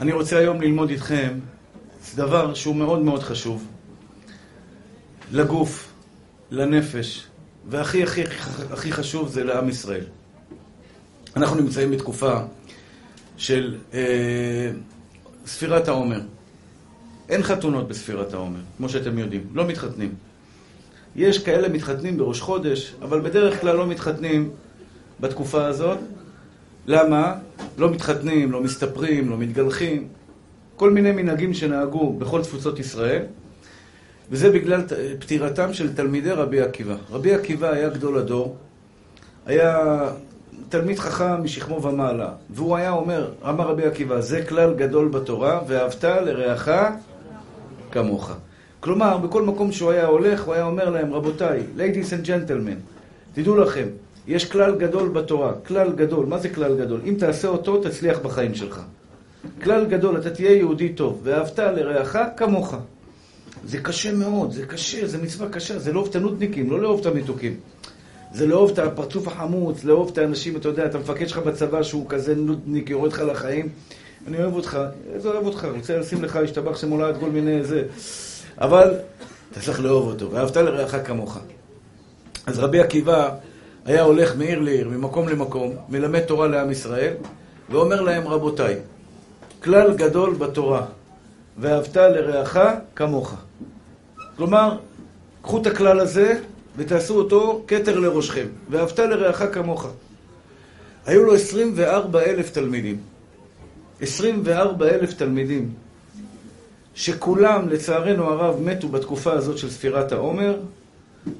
אני רוצה היום ללמוד איתכם דבר שהוא מאוד מאוד חשוב לגוף, לנפש, והכי הכי הכי חשוב זה לעם ישראל. אנחנו נמצאים בתקופה של ספירת העומר. אין חתונות בספירת העומר, כמו שאתם יודעים, לא מתחתנים. יש כאלה מתחתנים בראש חודש, אבל בדרך כלל לא מתחתנים בתקופה הזאת. למה? לא מתחתנים, לא מסתפרים, לא מתגלחים. כל מיני מנהגים שנהגו בכל תפוצות ישראל. וזה בגלל פטירתם של תלמידי רבי עקיבא. רבי עקיבא היה גדול הדור. היה תלמיד חכם משכמו ומעלה. והוא היה אומר, אמר רבי עקיבא, זה כלל גדול בתורה, ואהבת לרעך כמוך. כלומר, בכל מקום שהוא היה הולך, הוא היה אומר להם, רבותיי, ladies and gentlemen, תדעו לכם, יש כלל גדול בתורה, כלל גדול. מה זה כלל גדול? אם תעשה אותו, תצליח בחיים שלך. כלל גדול, אתה תהיה יהודי טוב, ואהבת לרעך כמוך. זה קשה מאוד, זה קשה, זה מצווה קשה, זה לאהוב את הנודניקים, לא לאהוב את המתוקים. זה לאהוב את הפרצוף החמוץ, לאהוב את האנשים, אתה יודע, אתה מפקד שלך בצבא שהוא כזה נודניק, יורד לך לחיים. אני אוהב אותך, איזה אוהב אותך, רוצה לשים לך, ישתבח שמולד, כל מיני זה. אבל אתה צריך לאהוב אותו, ואהבת לרעך כמוך. אז רבי עקיבא היה הולך מעיר לעיר, ממקום למקום, מלמד תורה לעם ישראל, ואומר להם, רבותיי, כלל גדול בתורה, ואהבת לרעך כמוך. כלומר, קחו את הכלל הזה ותעשו אותו כתר לראשכם, ואהבת לרעך כמוך. היו לו 24,000 תלמידים. 24,000 תלמידים, שכולם, לצערנו הרב, מתו בתקופה הזאת של ספירת העומר,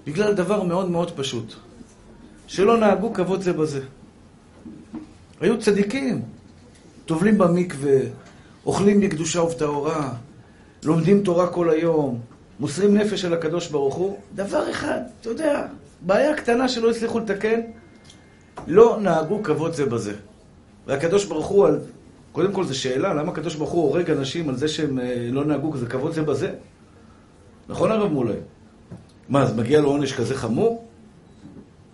בגלל דבר מאוד מאוד פשוט. שלא נהגו כבוד זה בזה. היו צדיקים, טובלים במקווה, אוכלים בקדושה ובטהרה, לומדים תורה כל היום, מוסרים נפש על הקדוש ברוך הוא. דבר אחד, אתה יודע, בעיה קטנה שלא הצליחו לתקן, לא נהגו כבוד זה בזה. והקדוש ברוך הוא, קודם כל זו שאלה, למה הקדוש ברוך הוא הורג אנשים על זה שהם לא נהגו כבוד זה בזה? נכון הרב מולי? מה, אז מגיע לו עונש כזה חמור?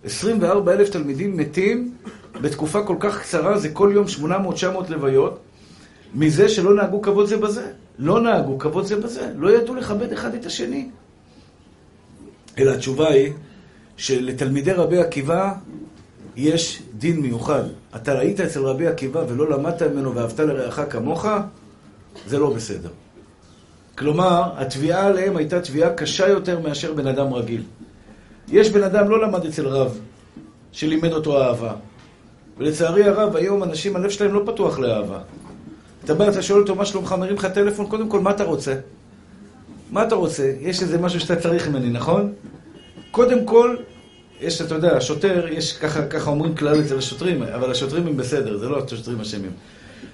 24,000 תלמידים מתים בתקופה כל כך קצרה, זה כל יום 800-900 לוויות, מזה שלא נהגו כבוד זה בזה. לא נהגו כבוד זה בזה. לא ידעו לכבד אחד את השני. אלא התשובה היא שלתלמידי רבי עקיבא יש דין מיוחד. אתה ראית אצל רבי עקיבא ולא למדת ממנו ואהבת לרעך כמוך, זה לא בסדר. כלומר, התביעה עליהם הייתה תביעה קשה יותר מאשר בן אדם רגיל. יש בן אדם לא למד אצל רב, שלימד אותו אהבה. ולצערי הרב, היום אנשים, הלב שלהם לא פתוח לאהבה. אתה בא, אתה שואל אותו מה שלומך, מרים לך טלפון, קודם כל, מה אתה רוצה? מה אתה רוצה? יש איזה משהו שאתה צריך ממני, נכון? קודם כל, יש, אתה יודע, השוטר, יש ככה אומרים כלל אצל השוטרים, אבל השוטרים הם בסדר, זה לא השוטרים אשמים.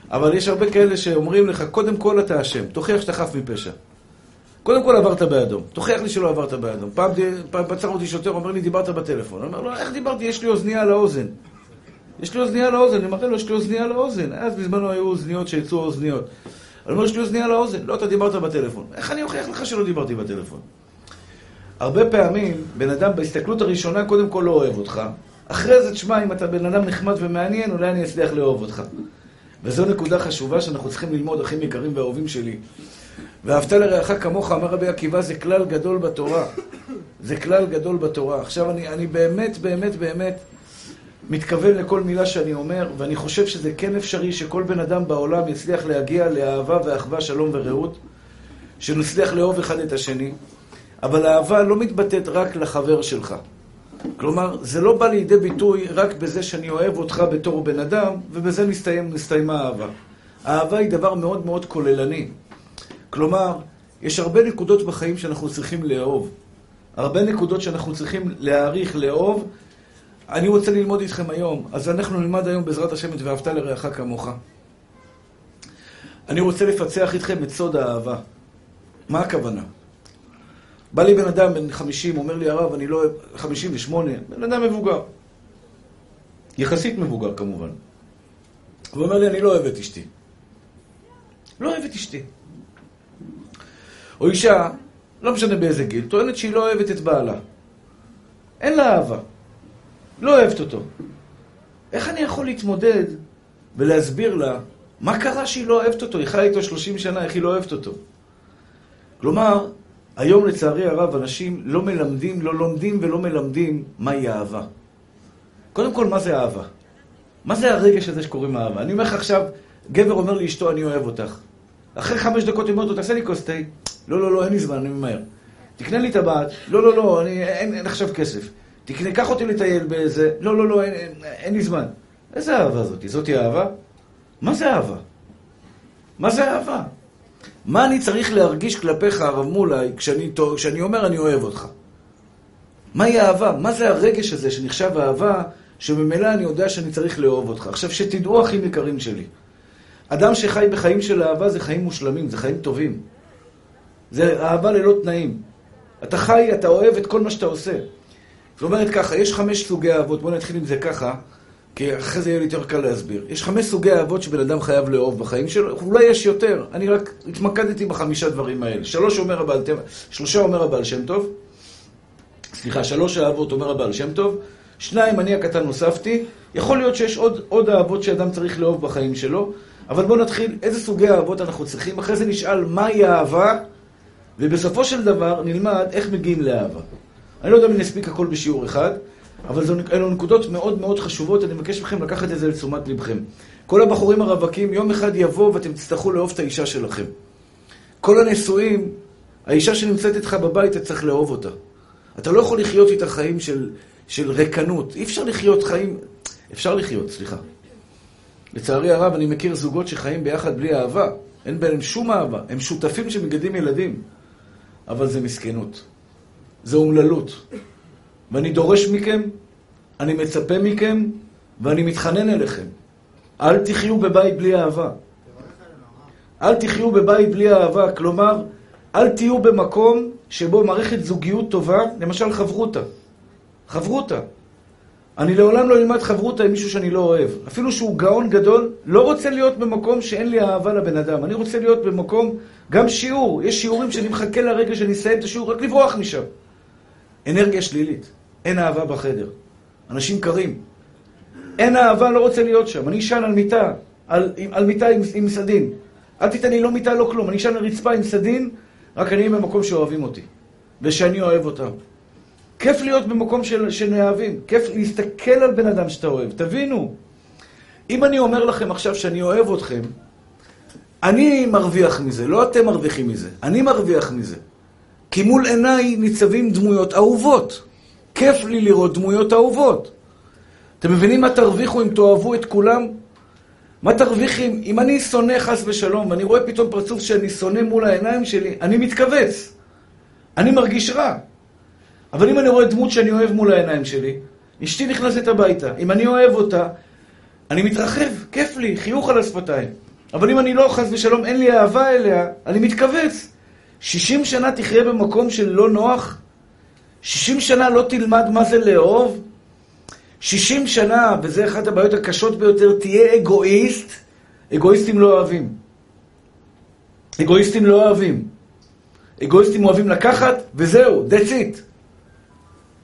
אבל יש הרבה כאלה שאומרים לך, קודם כל אתה אשם, תוכיח שאתה חף מפשע. קודם כל עברת באדום, תוכיח לי שלא עברת באדום. פעם בצר אותי שוטר, אומר לי, דיברת בטלפון. אני אומר לו, איך דיברתי? יש לי אוזנייה על האוזן. יש לי אוזנייה על האוזן, אני מראה לו, יש לי אוזנייה על האוזן. אז בזמנו היו אוזניות שיצאו אוזניות. אני אומר, יש לי אוזנייה על האוזן. לא, אתה דיברת בטלפון. איך אני אוכיח לך שלא דיברתי בטלפון? הרבה פעמים, בן אדם בהסתכלות הראשונה, קודם כל לא אוהב אותך. אחרי זה, תשמע, אם אתה בן אדם נחמד ומעניין, אולי אני אצליח לאהוב אותך. וזו נקודה חשובה שאנחנו צריכים ללמוד, אחים יקרים ואהובים שלי. ואהבת לרעך כמוך, אמר רבי עקיבא, זה כלל גדול בתורה. זה כלל גדול בתורה. עכשיו אני באמת מתכוון לכל מילה שאני אומר, ואני חושב שזה כן אפשרי שכל בן אדם בעולם יצליח להגיע לאהבה ואחווה, שלום ורעות, שנצליח לאהוב אחד את השני. אבל האהבה לא מתבטאת רק לחבר שלך. כלומר, זה לא בא לידי ביטוי רק בזה שאני אוהב אותך בתור בן אדם, ובזה מסתיימה האהבה. האהבה היא דבר מאוד מאוד כוללני. כלומר, יש הרבה נקודות בחיים שאנחנו צריכים לאהוב. הרבה נקודות שאנחנו צריכים להעריך, לאהוב. אני רוצה ללמוד איתכם היום, אז אנחנו נלמד היום בעזרת השם את ואהבת לרעך כמוך. אני רוצה לפצח איתכם את סוד האהבה. מה הכוונה? בא לי בן אדם בן 50, אומר לי הרב, אני לא... 58, בן אדם מבוגר. יחסית מבוגר כמובן. הוא אומר לי, אני לא אוהב את אשתי. לא אוהב את אשתי. או אישה, לא משנה באיזה גיל, טוענת שהיא לא אוהבת את בעלה. אין לה אהבה. לא אוהבת אותו. איך אני יכול להתמודד ולהסביר לה מה קרה שהיא לא אוהבת אותו? היא חיה איתו 30 שנה, איך היא לא אוהבת אותו? כלומר, היום לצערי הרב אנשים לא לומדים מהי אהבה. קודם כל, מה זה אהבה? מה זה הרגש הזה שקוראים אהבה? אני אומר לך עכשיו, גבר אומר לאשתו, אני אוהב אותך. אחרי 5 דקות היא אומרת, תעשה לי כוס תה. לא, לא, לא, אין לי זמן, אני ממהר. תקנה לי טבעת. לא, לא, לא, אין עכשיו כסף. תקח אותי לטייל באיזה... לא, לא, לא, אין לי זמן. איזה אהבה זאת? זאת אהבה? מה זה אהבה? מה זה אהבה? מה אני צריך להרגיש כלפיך, הרב מולי, כשאני אומר אני אוהב אותך? מהי אהבה? מה זה הרגש הזה שנחשב אהבה, שממילא אני יודע שאני צריך לאהוב אותך? עכשיו, שתדעו אחים יקרים שלי. אדם שחי בחיים של אהבה זה חיים מושלמים, זה חיים טובים. זה אהבה ללא תנאים. אתה חי, אתה אוהב את כל מה שאתה עושה. זאת אומרת ככה, יש 5 סוגי אהבות, בואו נתחיל עם זה ככה, כי אחרי זה יהיה לי יותר קל להסביר. יש 5 סוגי אהבות שבן אדם חייב לאהוב בחיים שלו, אולי יש יותר, אני רק התמקדתי ב5 דברים האלה. 3 אהבות אומר הבעל שם טוב, 2 אני הקטן נוספתי, יכול להיות שיש עוד אהבות שאדם צריך לאהוב בחיים שלו, אבל בואו נתחיל איזה סוגי אהבות אנחנו צריכים, אחרי זה נשאל מהי אהבה, ובסופו של דבר נלמד איך מגיעים לאהבה. אני לא יודע אם נספיק הכל בשיעור אחד, אבל אלו נקודות מאוד מאוד חשובות, אני מבקש מכם לקחת את זה לתשומת לבכם. כל הבחורים הרווקים, יום אחד יבוא ואתם תצטרכו לאהוב את האישה שלכם. כל הנשואים, האישה שנמצאת איתך בבית, אתה צריך לאהוב אותה. אתה לא יכול לחיות איתה חיים של ריקנות. אי אפשר לחיות חיים... אפשר לחיות, סליחה. לצערי הרב, אני מכיר זוגות שחיים ביחד בלי אהבה. אין בהם שום אהבה. הם שותפים שמגדלים ילדים. אבל זה מסכנות. זה אומללות. ואני דורש מכם, אני מצפה מכם, ואני מתחנן אליכם. אל תחיו בבית בלי אהבה. אל תחיו בבית בלי אהבה. כלומר, אל תהיו במקום שבו מערכת זוגיות טובה, למשל חברותה. חברותה. אני לעולם לא אלמד חברותה עם מישהו שאני לא אוהב. אפילו שהוא גאון גדול, לא רוצה להיות במקום שאין לי אהבה לבן אדם. אני רוצה להיות במקום, גם שיעור. יש שיעורים שאני מחכה לרגע שאני אסיים את השיעור, רק לברוח משם. אנרגיה שלילית. אין אהבה בחדר. אנשים קרים. אין אהבה, לא רוצה להיות שם. אני ישן על מיטה, על מיטה עם סדין. אל תיתן לי לא מיטה, לא כלום. אני ישן על רצפה עם סדין, רק אני במקום שאוהבים אותי. ושאני אוהב אותם. כיף להיות במקום שנאהבים. כיף להסתכל על בן אדם שאתה אוהב. תבינו. אם אני אומר לכם עכשיו שאני אוהב אתכם, אני מרוויח מזה, לא אתם מרוויחים מזה. אני מרוויח מזה. כי מול עיניי ניצבים דמויות אהובות. כיף לי לראות דמויות אהובות. אתם מבינים מה תרוויחו אם תאהבו את כולם? מה תרוויחים? אם אני שונא חס ושלום, ואני רואה פתאום פרצוף שאני שונא מול העיניים שלי, אני מתכווץ. אני מרגיש רע. אבל אם אני רואה דמות שאני אוהב מול העיניים שלי, אשתי נכנסת הביתה. אם אני אוהב אותה, אני מתרחב, כיף לי, חיוך על השפתיים. אבל אם אני לא חס ושלום, אין לי אהבה אליה, אני מתכווץ. 60 שנה תחיה במקום של לא נוח? 60 שנה לא תלמד מה זה לאהוב? 60 שנה, וזה אחת הבעיות הקשות ביותר, תהיה אגואיסט. אגואיסטים לא אוהבים. אגואיסטים לא אוהבים. אגואיסטים אוהבים לקחת, וזהו, that's it.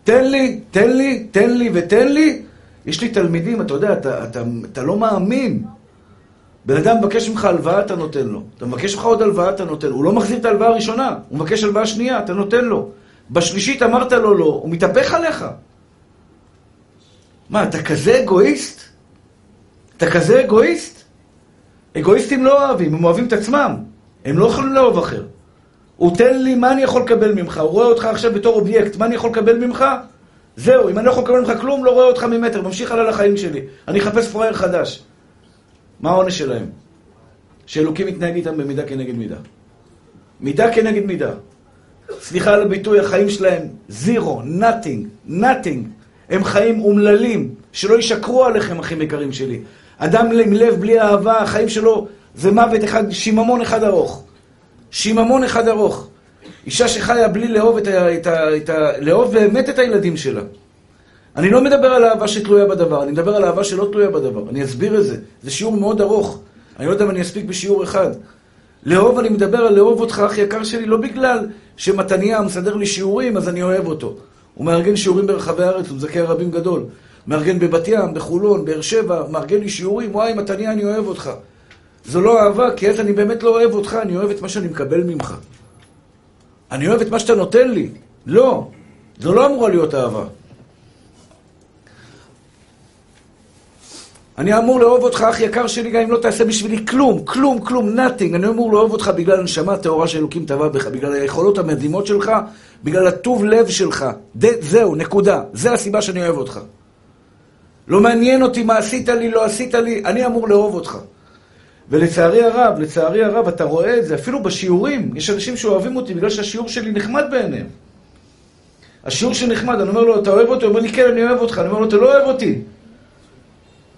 תן לי. יש לי תלמידים, אתה יודע, אתה לא מאמין. בן אדם מבקש ממך הלוואה, אתה נותן לו. אתה מבקש ממך עוד הלוואה, אתה נותן לו. הוא לא מחזיר את ההלוואה הראשונה, הוא מבקש הלוואה שנייה, אתה נותן לו. בשלישית אמרת לו לא, הוא מתהפך עליך. מה, אתה כזה אגואיסט? אתה כזה אגואיסט? אגואיסטים לא אוהבים, הם אוהבים את עצמם. הם לא יכולים לאהוב אחר. הוא תן לי מה אני יכול לקבל ממך, הוא רואה אותך עכשיו בתור אובייקט, מה אני יכול לקבל ממך? זהו, אם אני לא יכול לקבל ממך כלום, לא רואה אותך ממטר, ממשיך הלאה לחיים שלי. אני אחפש פראייר חדש. מה העונש שלהם? שאלוקים מתנהג איתם במידה כנגד מידה. מידה כנגד מידה. סליחה על הביטוי, החיים שלהם, זירו, נאטינג. הם חיים אומללים, שלא ישקרו עליכם, אחים יקרים שלי. אדם עם לב בלי אהבה, החיים שלו זה מוות אחד, שיממון אחד ארוך. אישה שחיה בלי לאהוב לאהוב באמת את הילדים שלה. אני לא מדבר על אהבה שתלויה בדבר, אני מדבר על אהבה שלא תלויה בדבר. אני אסביר את זה. זה שיעור מאוד ארוך. אני לא יודע אם אני אספיק בשיעור אחד. לאהוב, אני מדבר על לאהוב אותך, אח יקר שלי, לא בגלל שמתניה מסדר לי שיעורים, אז אני אוהב אותו. הוא מארגן שיעורים ברחבי הארץ, הוא מזכה רבים גדול. מארגן בבת ים, בחולון, באר שבע, מארגן לי שיעורים, וואי, מתניה, אני אוהב אותך. זו לא אהבה, כי אז אני באמת לא אוהב אותך, אני אוהב את מה שאני מקבל ממך. אני אוהב את מה שאתה נותן לי. לא, זו לא אמורה להיות אהבה. אני אמור לאהוב אותך, אח יקר שלי, גם אם לא תעשה בשבילי כלום, כלום, כלום, nothing. אני אמור לאהוב אותך בגלל הנשמה הטהורה שאלוקים טבע בך, בגלל היכולות המדהימות שלך, בגלל הטוב לב שלך. זהו, נקודה. זה הסיבה שאני אוהב אותך. לא מעניין אותי מה עשית לי, לא עשית לי, אני אמור לאהוב אותך. ולצערי הרב, אתה רואה את זה, אפילו בשיעורים, יש אנשים שאוהבים אותי בגלל שהשיעור שלי נחמד בעיניהם. השיעור שנחמד, אני אומר לו, אתה אוהב אותי? הוא אומר לי, כן, אני אוהב אותך. אני אומר לו, אתה לא אוהב אותי.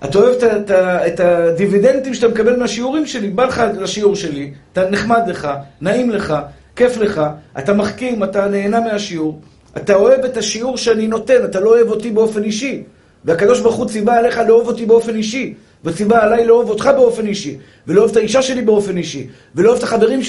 אתה אוהב את הדיבידנדים שאתה מקבל מהשיעורים שלי, בא לך לשיעור שלי, אתה נחמד לך, נעים לך, כיף לך, אתה מחכים, אתה נהנה מהשיעור, אתה אוהב את השיעור שאני נותן, אתה לא אוהב אותי באופן אישי, והקדוש ברוך הוא ציבה עליך לאהוב אותי באופן אישי, וציבה עליי לאהוב אותך באופן אישי, ולאהוב את האישה שלי באופן אישי, ולאהוב את החברים,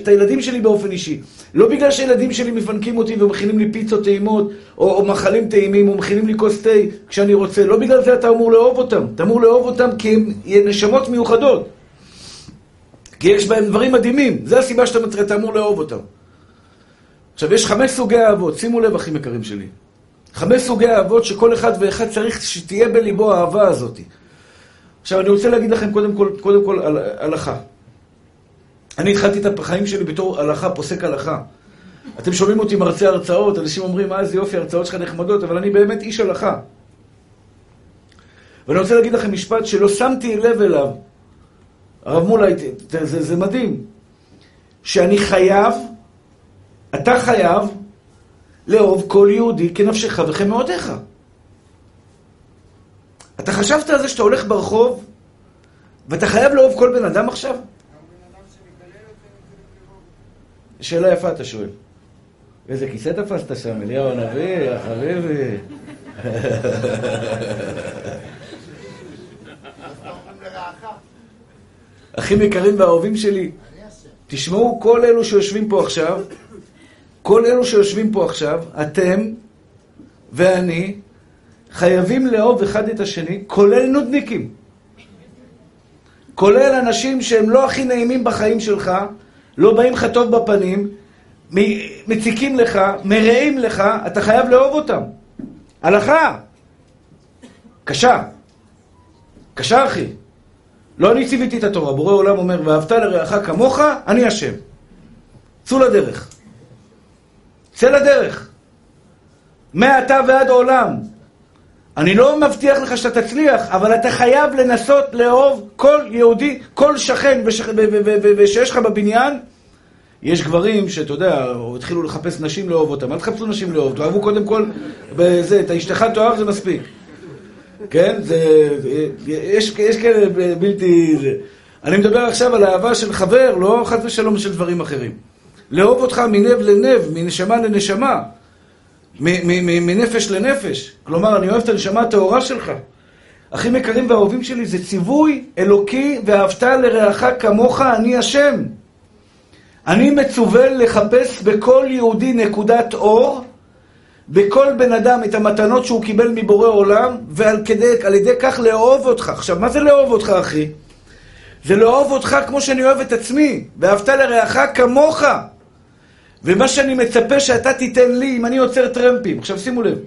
את הילדים שלי באופן אישי. לא בגלל שהילדים שלי מפנקים אותי ומכינים לי פיצות טעימות, או מאכלים טעימים, או מכינים לי כוס תה כשאני רוצה. לא בגלל זה אתה אמור לאהוב אותם. אתה אמור לאהוב אותם כי הם נשמות מיוחדות. כי יש בהם דברים מדהימים. זה הסיבה שאתה אמור לאהוב אותם. עכשיו, יש 5 סוגי אהבות. שימו לב, אחים יקרים שלי. 5 סוגי אהבות שכל אחד ואחד צריך שתהיה בליבו האהבה הזאת. עכשיו, אני רוצה להגיד לכם קודם כל על הלכה. אני התחלתי את החיים שלי בתור הלכה, פוסק הלכה. אתם שומעים אותי מרצי הרצאות, אנשים אומרים, זה יופי, הרצאות שלך נחמדות, אבל אני באמת איש הלכה. ואני רוצה להגיד לכם משפט שלא שמתי לב אליו. הרב מולה, זה מדהים. שאני חייב, אתה חייב, לאהוב כל יהודי כנפשך וכמאודיך. אתה חשבת על זה שאתה הולך ברחוב, ואתה חייב לאהוב כל בן אדם עכשיו? שאלה יפה אתה שואל. איזה כיסא תפסת שם, אליהו הנביא, החביבי. אחים יקרים והאהובים שלי, תשמעו כל אלו שיושבים פה עכשיו, אתם ואני, חייבים לאהוב אחד את השני, כולל נודניקים. כולל אנשים שהם לא הכי נעימים בחיים שלך, לא באים לך טוב בפנים, מציקים לך, מרעים לך, אתה חייב לאהוב אותם. הלכה. קשה אחי. לא אני ציוויתי את התורה, בורא עולם אומר, ואהבת לרעך כמוך, אני השם. צא לדרך. מעתה ועד עולם. אני לא מבטיח לך שאתה תצליח, אבל אתה חייב לנסות לאהוב כל יהודי, כל שכן שיש לך בבניין. יש גברים שאתה יודע, התחילו לחפש נשים לאהוב אותם. אל תחפשו נשים לאהוב, תאהבו קודם כל בזה, את האשתך תאהב זה מספיק. כן? יש כאלה בלתי... אני מדבר עכשיו על אהבה של חבר, לא חס ושלום של דברים אחרים. לאהוב אותך מלב ללב, מנשמה לנשמה. מנפש לנפש. כלומר, אני אוהב את הנשמה הטהורה שלך. אחים יקרים והאהובים שלי, זה ציווי אלוקי, ואהבת לרעך כמוך, אני השם. אני מצווה לחפש בכל יהודי נקודת אור, בכל בן אדם את המתנות שהוא קיבל מבורא עולם, ועל ידי כך לאהוב אותך. עכשיו, מה זה לאהוב אותך, אחי? זה לאהוב אותך כמו שאני אוהב את עצמי, ואהבת לרעך כמוך. ומה שאני מצפה שאתה תיתן לי אם אני עוצר טרמפים. עכשיו שימו לב,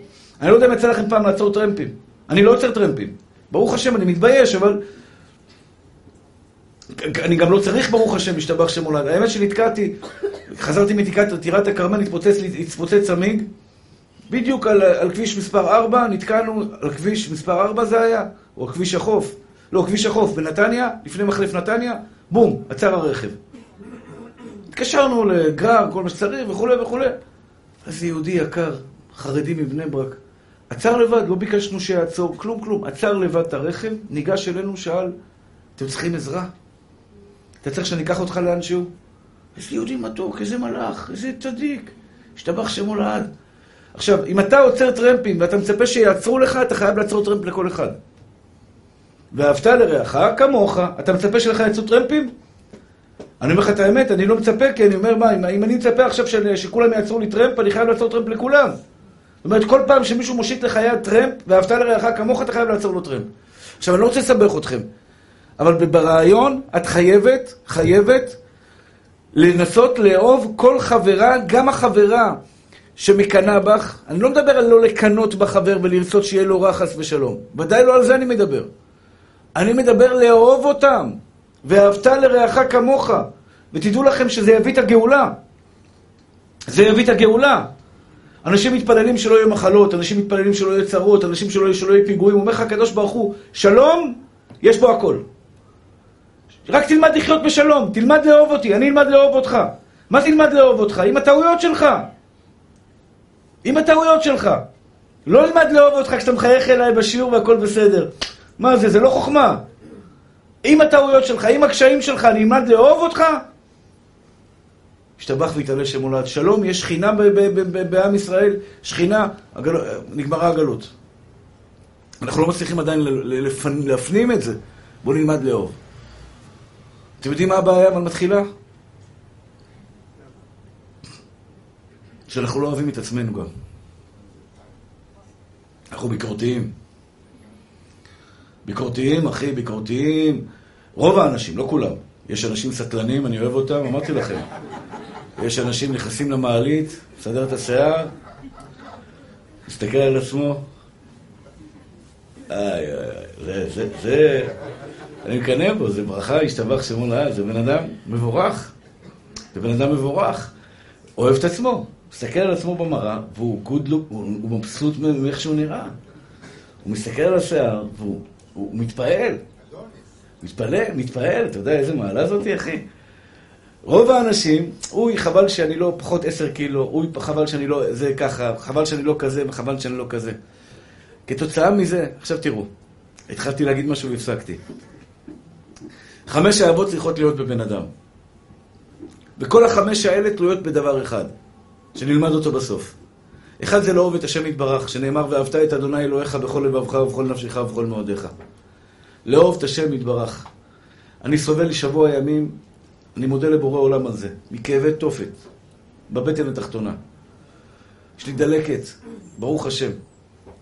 אני לא יודע אם יצא לכם פעם לעצור טרמפים. אני לא עוצר טרמפים. ברוך השם, אני מתבייש, אבל... אני גם לא צריך ברוך השם, משתבח שם עולם. האמת שנתקעתי, חזרתי מטירת הכרמל, התפוצץ צמיג, בדיוק על כביש מספר 4, נתקענו, על כביש מספר 4 זה היה, או כביש החוף. לא, כביש החוף בנתניה, לפני מחלף נתניה, בום, עצר הרכב. התקשרנו לגרר, כל מה שצריך וכו'. אז יהודי יקר, חרדי מבני ברק. עצר לבד, לא ביקשנו שיעצור, כלום. עצר לבד את הרכב, ניגש אלינו, שאל, אתם צריכים עזרה? אתה צריך שאני אקח אותך לאן שהוא? איזה יהודי מתוק, איזה מלאך, איזה צדיק. השתבח שמו לעד. עכשיו, אם אתה עוצר טרמפים ואתה מצפה שיעצרו לך, אתה חייב לעצור טרמפ לכל אחד. ואהבת לרעך כמוך, אתה מצפה שלך יעצרו טרמפים? אני אומר לך את האמת, אני לא מצפה, כי אני אומר, אם אני מצפה עכשיו שכולם יעצרו לי טרמפ, אני חייב לעצור טרמפ לכולם. זאת אומרת, כל פעם שמישהו מושיט לך יד טרמפ, ואהבת לרעך כמוך, אתה חייב לעצור לו טרמפ. עכשיו, אני לא רוצה לסבך אתכם. אבל ברעיון את חייבת לנסות לאהוב כל חברה, גם החברה שמקנה בך. אני לא מדבר על לא לקנות בחבר ולרצות שיהיה לו רחס ושלום. ודאי לא על זה אני מדבר. אני מדבר לאהוב אותם. ואהבת לרעך כמוך. ותדעו לכם שזה יביא את הגאולה. זה יביא את הגאולה. אנשים מתפללים שלא יהיו מחלות, אנשים מתפללים שלא יהיו צרות, אנשים שלא יהיו פיגועים. אומר לך הקדוש ברוך הוא, שלום, יש בו הכל. רק תלמד לחיות בשלום, תלמד לאהוב אותי, אני אלמד לאהוב אותך. מה תלמד לאהוב אותך? עם הטעויות שלך. עם הטעויות שלך. לא אלמד לאהוב אותך כשאתה מחייך אליי בשיעור והכל בסדר. מה זה? זה לא חוכמה. עם הטעויות שלך, עם הקשיים שלך, אני אלמד לאהוב אותך. השתבח והתעלה שם הולד. שלום, יש שכינה בעם ישראל. שכינה, נגמרה הגלות. אנחנו לא מצליחים עדיין להפנים את זה. בוא נלמד לאהוב. אתם יודעים מה הבעיה, מה מתחילה? שאנחנו לא אוהבים את עצמנו גם. אנחנו ביקורתיים. ביקורתיים, אחי, ביקורתיים. רוב האנשים, לא כולם. יש אנשים סטלנים, אני אוהב אותם, אמרתי לכם. יש אנשים נכנסים למעלית, מסדר את השיער, מסתכל על עצמו. זה... אני מקנה בו, זה ברכה, השתבח שמול העל, זה בן אדם מבורך. זה בן אדם מבורך. אוהב את עצמו, מסתכל על עצמו במראה, והוא גודלוק, הוא מבסוט מאיך שהוא נראה. הוא מסתכל על השיער, והוא מתפעל. מתפעל, אתה יודע איזה מעלה זאתי, אחי. רוב האנשים, אוי, חבל שאני לא פחות 10 קילו, אוי, חבל שאני לא זה ככה, חבל שאני לא כזה, וחבל שאני לא כזה. כתוצאה מזה, עכשיו תראו, התחלתי להגיד משהו והפסקתי. 5 אהבות צריכות להיות בבן אדם. וכל 5 האלה תלויות בדבר אחד, שנלמד אותו בסוף. אחד זה לאהוב את השם יתברך, שנאמר ואהבת את אדוני אלוהיך בכל לבבך ובכל נפשך ובכל מאודיך. לאהוב את השם יתברך. אני סובל לשבוע ימים, אני מודה לבורא עולם על זה, מכאבי תופת, בבטן התחתונה. יש לי דלקת, ברוך השם.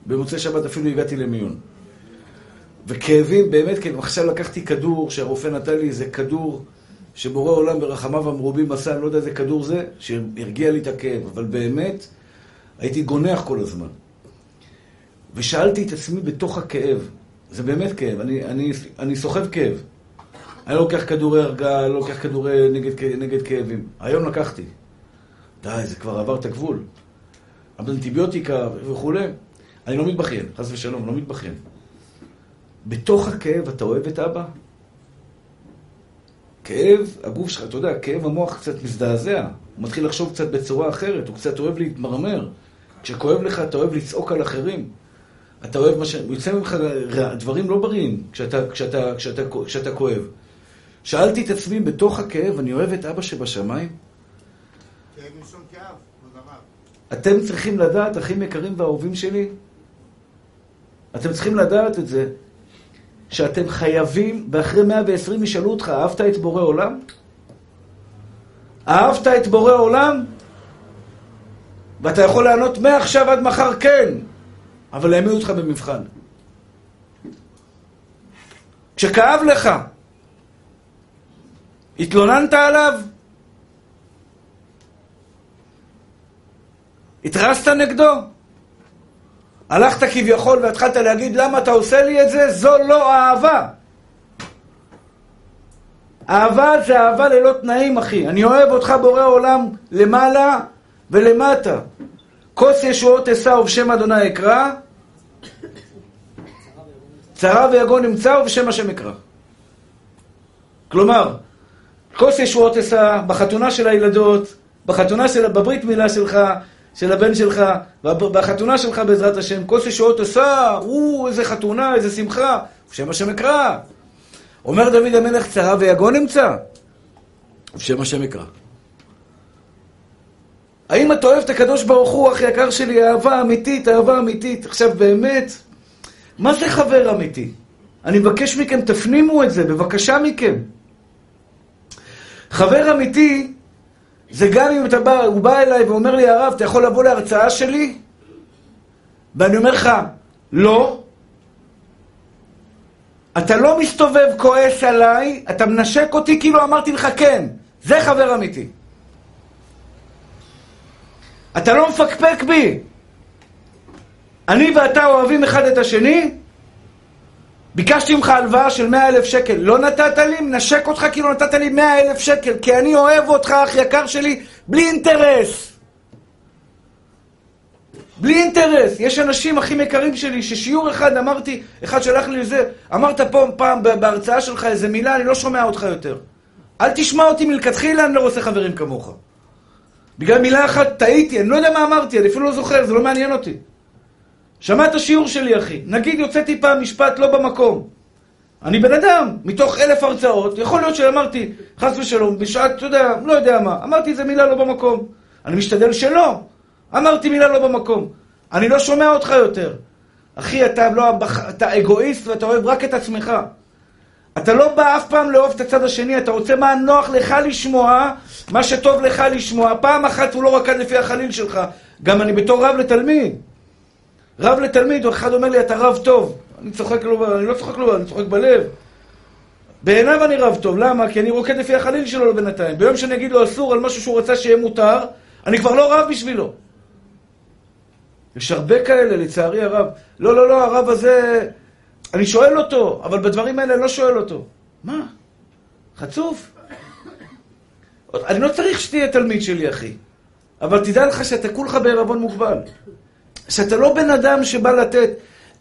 במוצאי שבת אפילו הגעתי למיון. וכאבים, באמת, כן, עכשיו לקחתי כדור שהרופא נתן לי, זה כדור שבורא עולם ברחמיו המרובים עשה, אני לא יודע איזה כדור זה, שהרגיע לי את הכאב, אבל באמת הייתי גונח כל הזמן. ושאלתי את עצמי בתוך הכאב, זה באמת כאב, אני סוחב כאב. אני לא לוקח כדורי הרגעה, לא לוקח כדורי נגד כאבים. היום לקחתי. די, זה כבר עבר את הגבול. אנטיביוטיקה וכו'. אני לא מתבחין, חס ושלום, לא מתבחין. בתוך הכאב אתה אוהב את אבא? כאב, הגוף שלך, אתה יודע, כאב המוח קצת מזדעזע. הוא מתחיל לחשוב קצת בצורה אחרת, הוא קצת אוהב להתמרמר. כשכואב לך, אתה אוהב לצעוק על אחרים. אתה אוהב מה ש... יוצא ממך דברים לא בריאים כשאתה כואב. שאלתי את עצמי בתוך הכאב, אני אוהב את אבא שבשמיים? כאב משום כאב, לא דבר. אתם צריכים לדעת, אחים יקרים והאהובים שלי, אתם צריכים לדעת את זה, שאתם חייבים, ואחרי 120 ישאלו אותך, אהבת את בורא עולם? אהבת את בורא עולם? ואתה יכול לענות מעכשיו עד מחר כן. אבל להעמיד אותך במבחן. כשכאב לך, התלוננת עליו? התרסת נגדו? הלכת כביכול והתחלת להגיד, למה אתה עושה לי את זה? זו לא אהבה. אהבה זה אהבה ללא תנאים, אחי. אני אוהב אותך בורא עולם למעלה ולמטה. כוס ישועות אשא ובשם אדוני אקרא, צרה ויגון נמצא ובשם השם אקרא. כלומר, כוס ישועות אשא בחתונה של הילדות, בחתונה של בברית מילה שלך, של הבן שלך, בחתונה שלך בעזרת השם, כוס ישועות אשא, איזה חתונה, איזה שמחה, ובשם השם אקרא. אומר דוד המלך, צרה ויגון נמצא, ובשם השם אקרא. האם אתה אוהב את הקדוש ברוך הוא, אחי יקר שלי, אהבה אמיתית, אהבה אמיתית. עכשיו באמת, מה זה חבר אמיתי? אני מבקש מכם, תפנימו את זה, בבקשה מכם. חבר אמיתי, זה גם אם אתה בא, הוא בא אליי ואומר לי, הרב, אתה יכול לבוא להרצאה שלי? ואני אומר לך, לא. אתה לא מסתובב כועס עליי, אתה מנשק אותי כאילו אמרתי לך כן. זה חבר אמיתי. אתה לא מפקפק בי. אני ואתה אוהבים אחד את השני. ביקשתי ממך הלוואה של 100,000 שקל. לא נתת לי, מנשק אותך כאילו נתת לי 100,000 שקל. כי אני אוהב אותך, אח יקר שלי, בלי אינטרס. בלי אינטרס. יש אנשים הכי יקרים שלי ששיעור אחד אמרתי, אחד שלח לי לזה, אמרת פעם בהרצאה שלך איזה מילה, אני לא שומע אותך יותר. אל תשמע אותי מלכתחילה, אני לא רוצה חברים כמוך. בגלל מילה אחת טעיתי, אני לא יודע מה אמרתי, אני אפילו לא זוכר, זה לא מעניין אותי. שמע את השיעור שלי אחי, נגיד יוצאתי פעם משפט לא במקום. אני בן אדם, מתוך 1,000 הרצאות, יכול להיות שאמרתי, חס ושלום, בשעת, אתה יודע, לא יודע מה, אמרתי איזה מילה לא במקום. אני משתדל שלא. אמרתי מילה לא במקום. אני לא שומע אותך יותר. אחי, אתה אגואיסט ואתה אוהב רק את עצמך. אתה לא בא אף פעם לאהוב את הצד השני, אתה רוצה מה נוח לך לשמוע, מה שטוב לך לשמוע. פעם אחת הוא לא רקד לפי החליל שלך. גם אני בתור רב לתלמיד, אחד אומר לי, אתה רב טוב. אני צוחק לו, אני לא צוחק לו, אני צוחק בלב. בעיניו אני רב טוב, למה? כי אני רוקד לפי החליל שלו בינתיים. ביום שאני אגיד לו אסור על משהו שהוא רצה שיהיה מותר, אני כבר לא רב בשבילו. יש הרבה כאלה, לצערי הרב. לא, הרב הזה, אני שואל אותו, אבל בדברים האלה לא שואל אותו. מה? חצוף? אני לא צריך שתהיה תלמיד שלי, אחי. אבל תדע לך שאתה כולך בערבון מוגבל. שאתה לא בן אדם שבא לתת.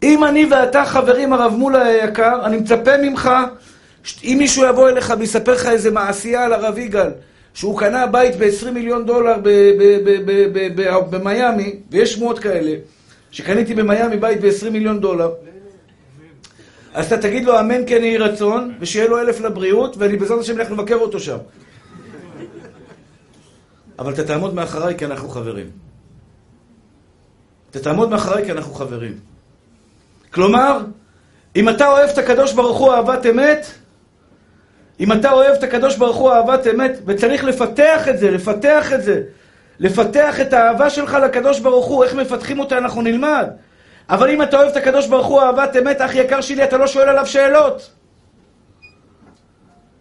אם אני ואתה חברים, הרב מול היקר, אני מצפה ממך, אם מישהו יבוא אליך ויספר לך איזה מעשייה על הרב יגאל, שהוא קנה בית ב$20 מיליון במיימי, ויש שמועות כאלה, שקניתי במיימי בית ב$20 מיליון, אז אתה תגיד לו אמן כן יהי רצון, ושיהיה לו 1,000 לבריאות, ואני בעזרת השם הולך לבקר אותו שם. אבל אתה תעמוד מאחריי כי אנחנו חברים. אתה תעמוד מאחריי כי אנחנו חברים. כלומר, אם אתה אוהב את הקדוש ברוך הוא אהבת אמת, אם אתה אוהב את הקדוש ברוך הוא אהבת אמת, וצריך לפתח את זה, לפתח את האהבה שלך לקדוש ברוך הוא, איך מפתחים אותה אנחנו נלמד. אבל אם אתה אוהב את הקדוש ברוך הוא אהבת אמת, אח יקר שלי, אתה לא שואל עליו שאלות.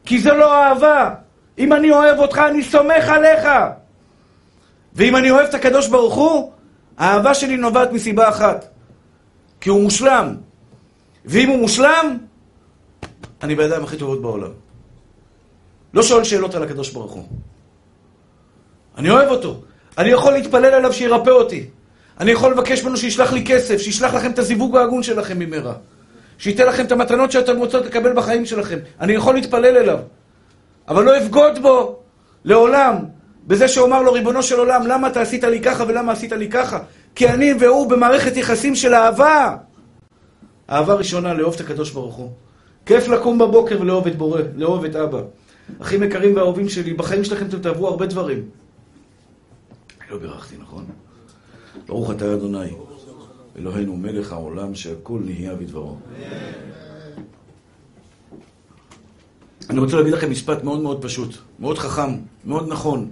כי זה לא אהבה. אם אני אוהב אותך, אני סומך עליך. ואם אני אוהב את הקדוש ברוך הוא, האהבה שלי נובעת מסיבה אחת. כי הוא מושלם. ואם הוא מושלם, אני בידיים הכי טובות בעולם. לא שואל שאלות על הקדוש ברוך הוא. אני אוהב אותו. אני יכול להתפלל עליו שירפא אותי. אני יכול לבקש ממנו שישלח לי כסף, שישלח לכם את הזיווג ההגון שלכם ממהרה. שייתן לכם את המתנות שאתם רוצות לקבל בחיים שלכם. אני יכול להתפלל אליו. אבל לא אבגוד בו לעולם. בזה שאומר לו ריבונו של עולם, למה אתה עשית לי ככה ולמה עשית לי ככה? כי אני והוא במערכת יחסים של אהבה. אהבה ראשונה, לאהוב את הקדוש ברוך הוא. כיף לקום בבוקר ולאהוב את בורא, לאהוב את אבא. אחים יקרים ואהובים שלי, בחיים שלכם אתם תעברו הרבה דברים. לא בירכתי, נכון? ברוך אתה אדוני, אלוהינו מלך העולם שהכל נהיה בדברו. אני רוצה להגיד לכם משפט מאוד מאוד פשוט, מאוד חכם, מאוד נכון.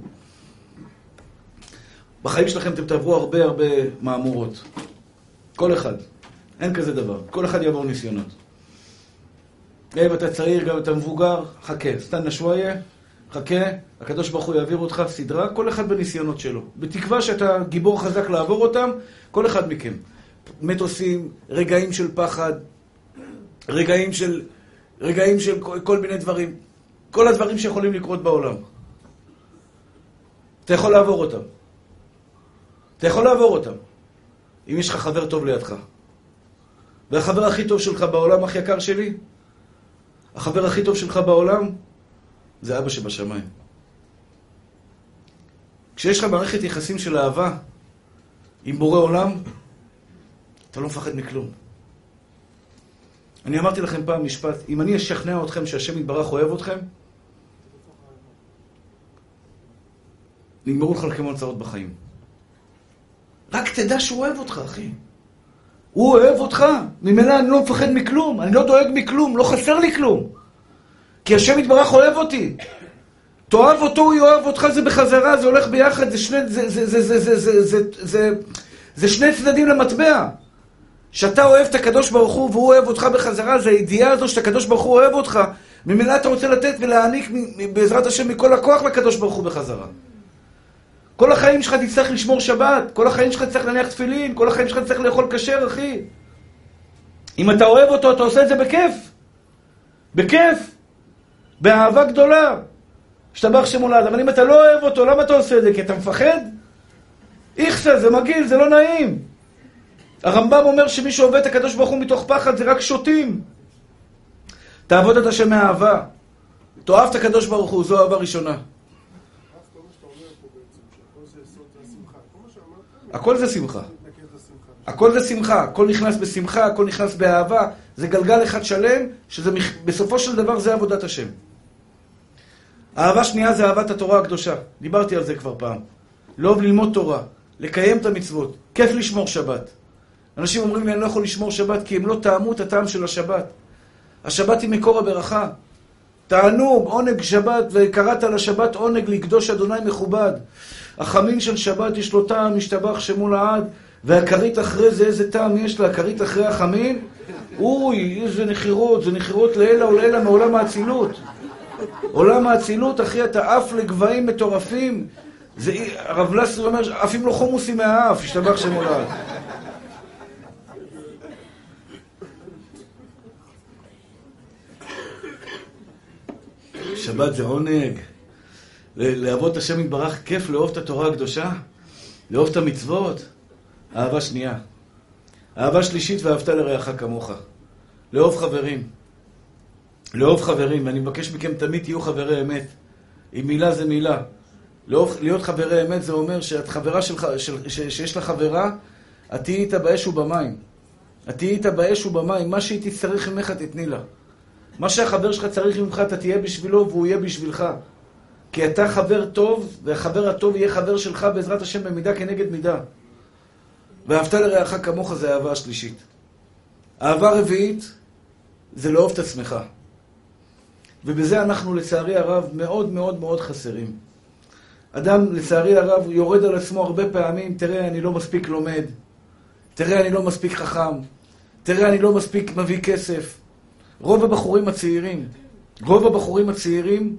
בחיים שלכם אתם תעברו הרבה מהמורות. כל אחד. אין כזה דבר. כל אחד יעבור ניסיונות. גם אם אתה צעיר, גם אם אתה מבוגר, חכה. סתן נשוויה, חכה. הקדוש ברוך הוא יעביר אותך סדרה. כל אחד בניסיונות שלו. בתקווה שאתה גיבור חזק לעבור אותם, כל אחד מכם. מטוסים, רגעים של פחד, רגעים של כל מיני דברים. כל הדברים שיכולים לקרות בעולם. אתה יכול לעבור אותם. אם יש לך חבר טוב לידך. והחבר הכי טוב שלך בעולם, אח יקר שלי, החבר הכי טוב שלך בעולם, זה אבא שבשמיים. כשיש לך מערכת יחסים של אהבה עם בורא עולם, אתה לא מפחד מכלום. אני אמרתי לכם פעם משפט, אם אני אשכנע אתכם שהשם יתברך אוהב אתכם, נגמרו לך לכם הצעות בחיים. רק תדע שהוא אוהב אותך, אחי. הוא אוהב אותך. ממילא אני לא מפחד מכלום, אני לא דואג מכלום, לא חסר לי כלום. כי השם יתברך אוהב אותי. תאהב אותו, הוא יאהב אותך, זה בחזרה, זה הולך ביחד, זה שני צדדים למטבע. שאתה אוהב את הקדוש ברוך הוא והוא אוהב אותך בחזרה, זה הידיעה הזו שהקדוש ברוך הוא אוהב אותך. ממילא אתה רוצה לתת ולהעניק בעזרת השם מכל הכוח לקדוש ברוך הוא בחזרה. כל החיים שלך תצטרך לשמור שבת, כל החיים שלך תצטרך להניח תפילין, כל החיים שלך תצטרך לאכול כשר, אחי. אם אתה אוהב אותו, אתה עושה את זה בכיף. בכיף. באהבה גדולה. השתבח שמולד. אבל אם אתה לא אוהב אותו, למה אתה עושה את זה? כי אתה מפחד? איכסה, זה מגעיל, זה לא נעים. הרמב"ם אומר שמי שעובד את הקדוש ברוך הוא מתוך פחד, זה רק שוטים. תעבוד את השם מאהבה. תאהב את הקדוש ברוך הוא, זו אהבה ראשונה. הכל זה שמחה. הכל זה שמחה. הכל נכנס בשמחה, הכל נכנס באהבה. זה גלגל אחד שלם, שבסופו של דבר זה עבודת השם. אהבה שנייה זה אהבת התורה הקדושה. דיברתי על זה כבר פעם. לאהוב ללמוד תורה, לקיים את המצוות. כיף לשמור שבת. אנשים אומרים לי, אני לא יכול לשמור שבת, כי הם לא טעמו את הטעם של השבת. השבת היא מקור הברכה. תענוג, עונג שבת, וקראת לשבת עונג לקדוש אדוני מכובד. החמין של שבת יש לו טעם, משתבח שמו לעד, והכרית אחרי זה, איזה טעם יש לה, הכרית אחרי החמין? אוי, איזה נחירות, זה נחירות לאלה או לאלה מעולם האצילות. עולם האצילות, אחי, אתה עף לגבעים מטורפים. זה, הרב לסרי אומר, עפים לו חומוסים מהאף, משתבח שמו לעד. שבת זה עונג. לעבוד את השם יתברך כיף, לאהוב את התורה הקדושה, לאהוב את המצוות. אהבה שנייה. אהבה שלישית, ואהבת לרעך כמוך. לאהוב חברים. לאהוב חברים. אני מבקש מכם תמיד תהיו חברי אמת. אם מילה זה מילה. להיות חברי אמת זה אומר שאת חברה שיש לה חברה, את תהיי איתה באש ובמים. את תהיי איתה באש ובמים. מה שהיא תצטרך ממך תתני לה. מה שהחבר שלך צריך ממך, אתה תהיה בשבילו והוא יהיה בשבילך. כי אתה חבר טוב, והחבר הטוב יהיה חבר שלך בעזרת השם במידה כנגד מידה. ואהבת לרעך כמוך זה אהבה השלישית. אהבה רביעית זה לאהוב את עצמך. ובזה אנחנו לצערי הרב מאוד מאוד מאוד חסרים. אדם לצערי הרב יורד על עצמו הרבה פעמים, תראה אני לא מספיק לומד, תראה אני לא מספיק חכם, תראה אני לא מספיק מביא כסף. רוב הבחורים הצעירים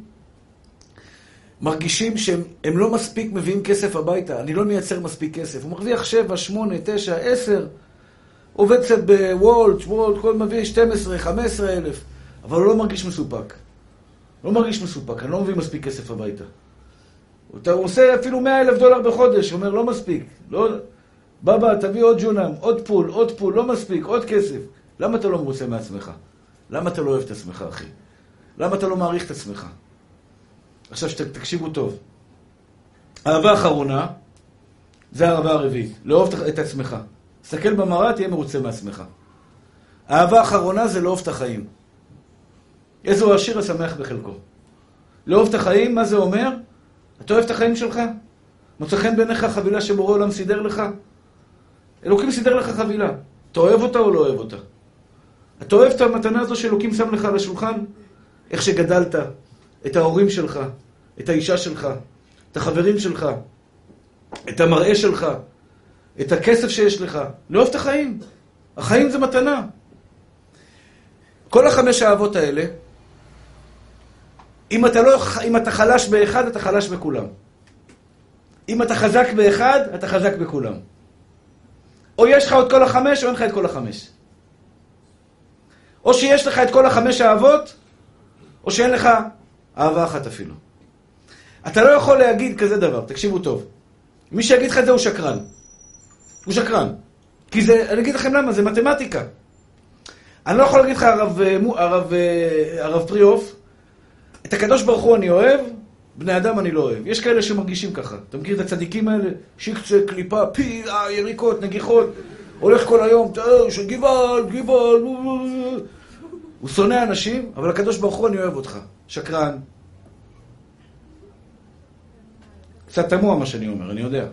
מרגישים שהם לא מספיק מביאים כסף הביתה. אני לא מייצר מספיק כסף. הוא מרוויח 7, 8, 9, 10, עובד קצת בוולט, כל מביא 12, 15 אלף. אבל הוא לא מרגיש מסופק. אני לא מביא מספיק כסף הביתה. הוא עושה אפילו 100 אלף דולר בחודש, הוא אומר לא מספיק. לא, בבא, תביא עוד ג'ונם, עוד פול, לא מספיק, עוד כסף. למה אתה לא מרוצה מעצמך? למה אתה לא אוהב את עצמך, אחי? למה אתה לא מעריך את עצמך? עכשיו שתקשיבו טוב. האהבה האחרונה, זה האהבה הרביעית. לאהוב את עצמך. תסתכל במראה, תהיה מרוצה מעצמך. האהבה האחרונה זה לאהוב את החיים. איזהו עשיר השמח בחלקו. לאהוב את החיים, מה זה אומר? אתה אוהב את החיים שלך? מוצא חן בעיניך חבילה שבורא עולם סידר לך? אלוקים סידר לך חבילה. אתה אוהב אותה או לא אוהב אותה? אתה אוהב את המתנה הזו שאלוקים שם לך על השולחן? איך שגדלת, את ההורים שלך, את האישה שלך, את החברים שלך, את המראה שלך, את הכסף שיש לך. לאהוב את החיים. החיים זה מתנה. כל 5 האהבות האלה, אם אתה חלש באחד, אתה חלש בכולם. אם אתה חזק באחד, אתה חזק בכולם. או יש לך עוד כל 5, או אין לך את כל 5. או שיש לך את כל 5 האהבות, או שאין לך אהבה אחת אפילו. אתה לא יכול להגיד כזה דבר, תקשיבו טוב. מי שיגיד לך את זה הוא שקרן. הוא שקרן. כי זה, אני אגיד לכם למה, זה מתמטיקה. אני לא יכול להגיד לך, הרב פריאוף, את הקדוש ברוך הוא אני אוהב, בני אדם אני לא אוהב. יש כאלה שמרגישים ככה. אתה מכיר את הצדיקים האלה? שיקצה, קליפה, פי, יריקות, נגיחות. הולך כל היום, גיבל, הוא שונא אנשים, אבל הקדוש ברוך הוא אני אוהב אותך, שקרן. קצת תמוה מה שאני אומר, אני יודע.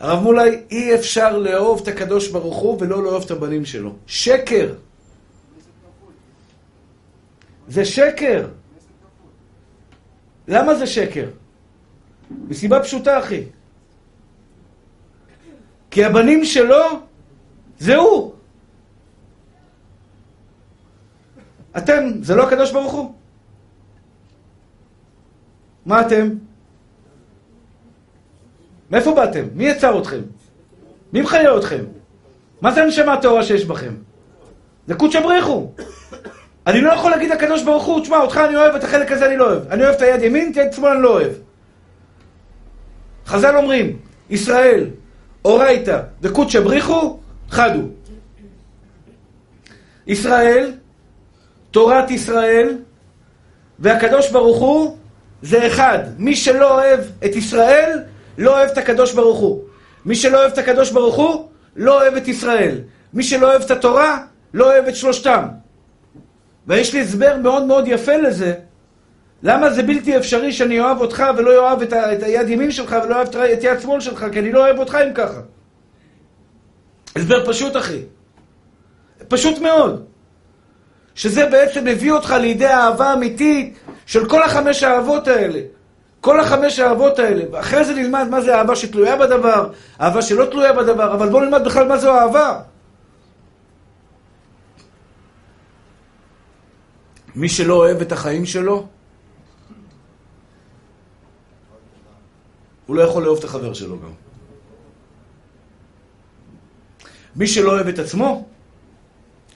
הרב מולי, אי אפשר לאהוב את הקדוש ברוך הוא ולא לאהוב את הבנים שלו. שקר! זה שקר! למה זה שקר? מסיבה פשוטה, אחי. כי הבנים שלו זה הוא. אתם, זה לא הקדוש ברוך הוא? מה אתם? מאיפה באתם? מי יצר אתכם? מי מחיה אתכם? מה זה הנשמה התאורה שיש בכם? זה קודשא בריך הוא. אני לא יכול להגיד לקדוש ברוך הוא, תשמע, אותך אני אוהב, את החלק הזה אני לא אוהב. אני אוהב את היד ימין, את היד שמאל אני לא אוהב. חז"ל אומרים, ישראל, אורייתא דקודשא בריך הוא, חד הוא. ישראל, תורת ישראל, והקדוש ברוך הוא, זה אחד. מי שלא אוהב את ישראל, לא אוהב את הקדוש ברוך הוא. מי שלא אוהב את הקדוש ברוך הוא, לא אוהב את ישראל. מי שלא אוהב את התורה, לא אוהב את שלושתם. ויש לי הסבר מאוד מאוד יפה לזה. למה זה בלתי אפשרי שאני אוהב אותך ולא אוהב את היד ימין שלך ולא אוהב את יד שמאל שלך, כי אני לא אוהב אותך אם ככה. הסבר פשוט, אחי. פשוט מאוד. שזה בעצם הביא אותך לידי האהבה אמיתית של כל החמש האהבות האלה. כל החמש האהבות האלה. ואחרי זה נלמד מה זה אהבה שתלויה בדבר, אהבה שלא תלויה בדבר, אבל בואו נלמד בכלל מה זו אהבה. מי שלא אוהב את החיים שלו, הוא לא יכול לאהוב את החבר שלו גם. מי שלא אוהב את עצמו,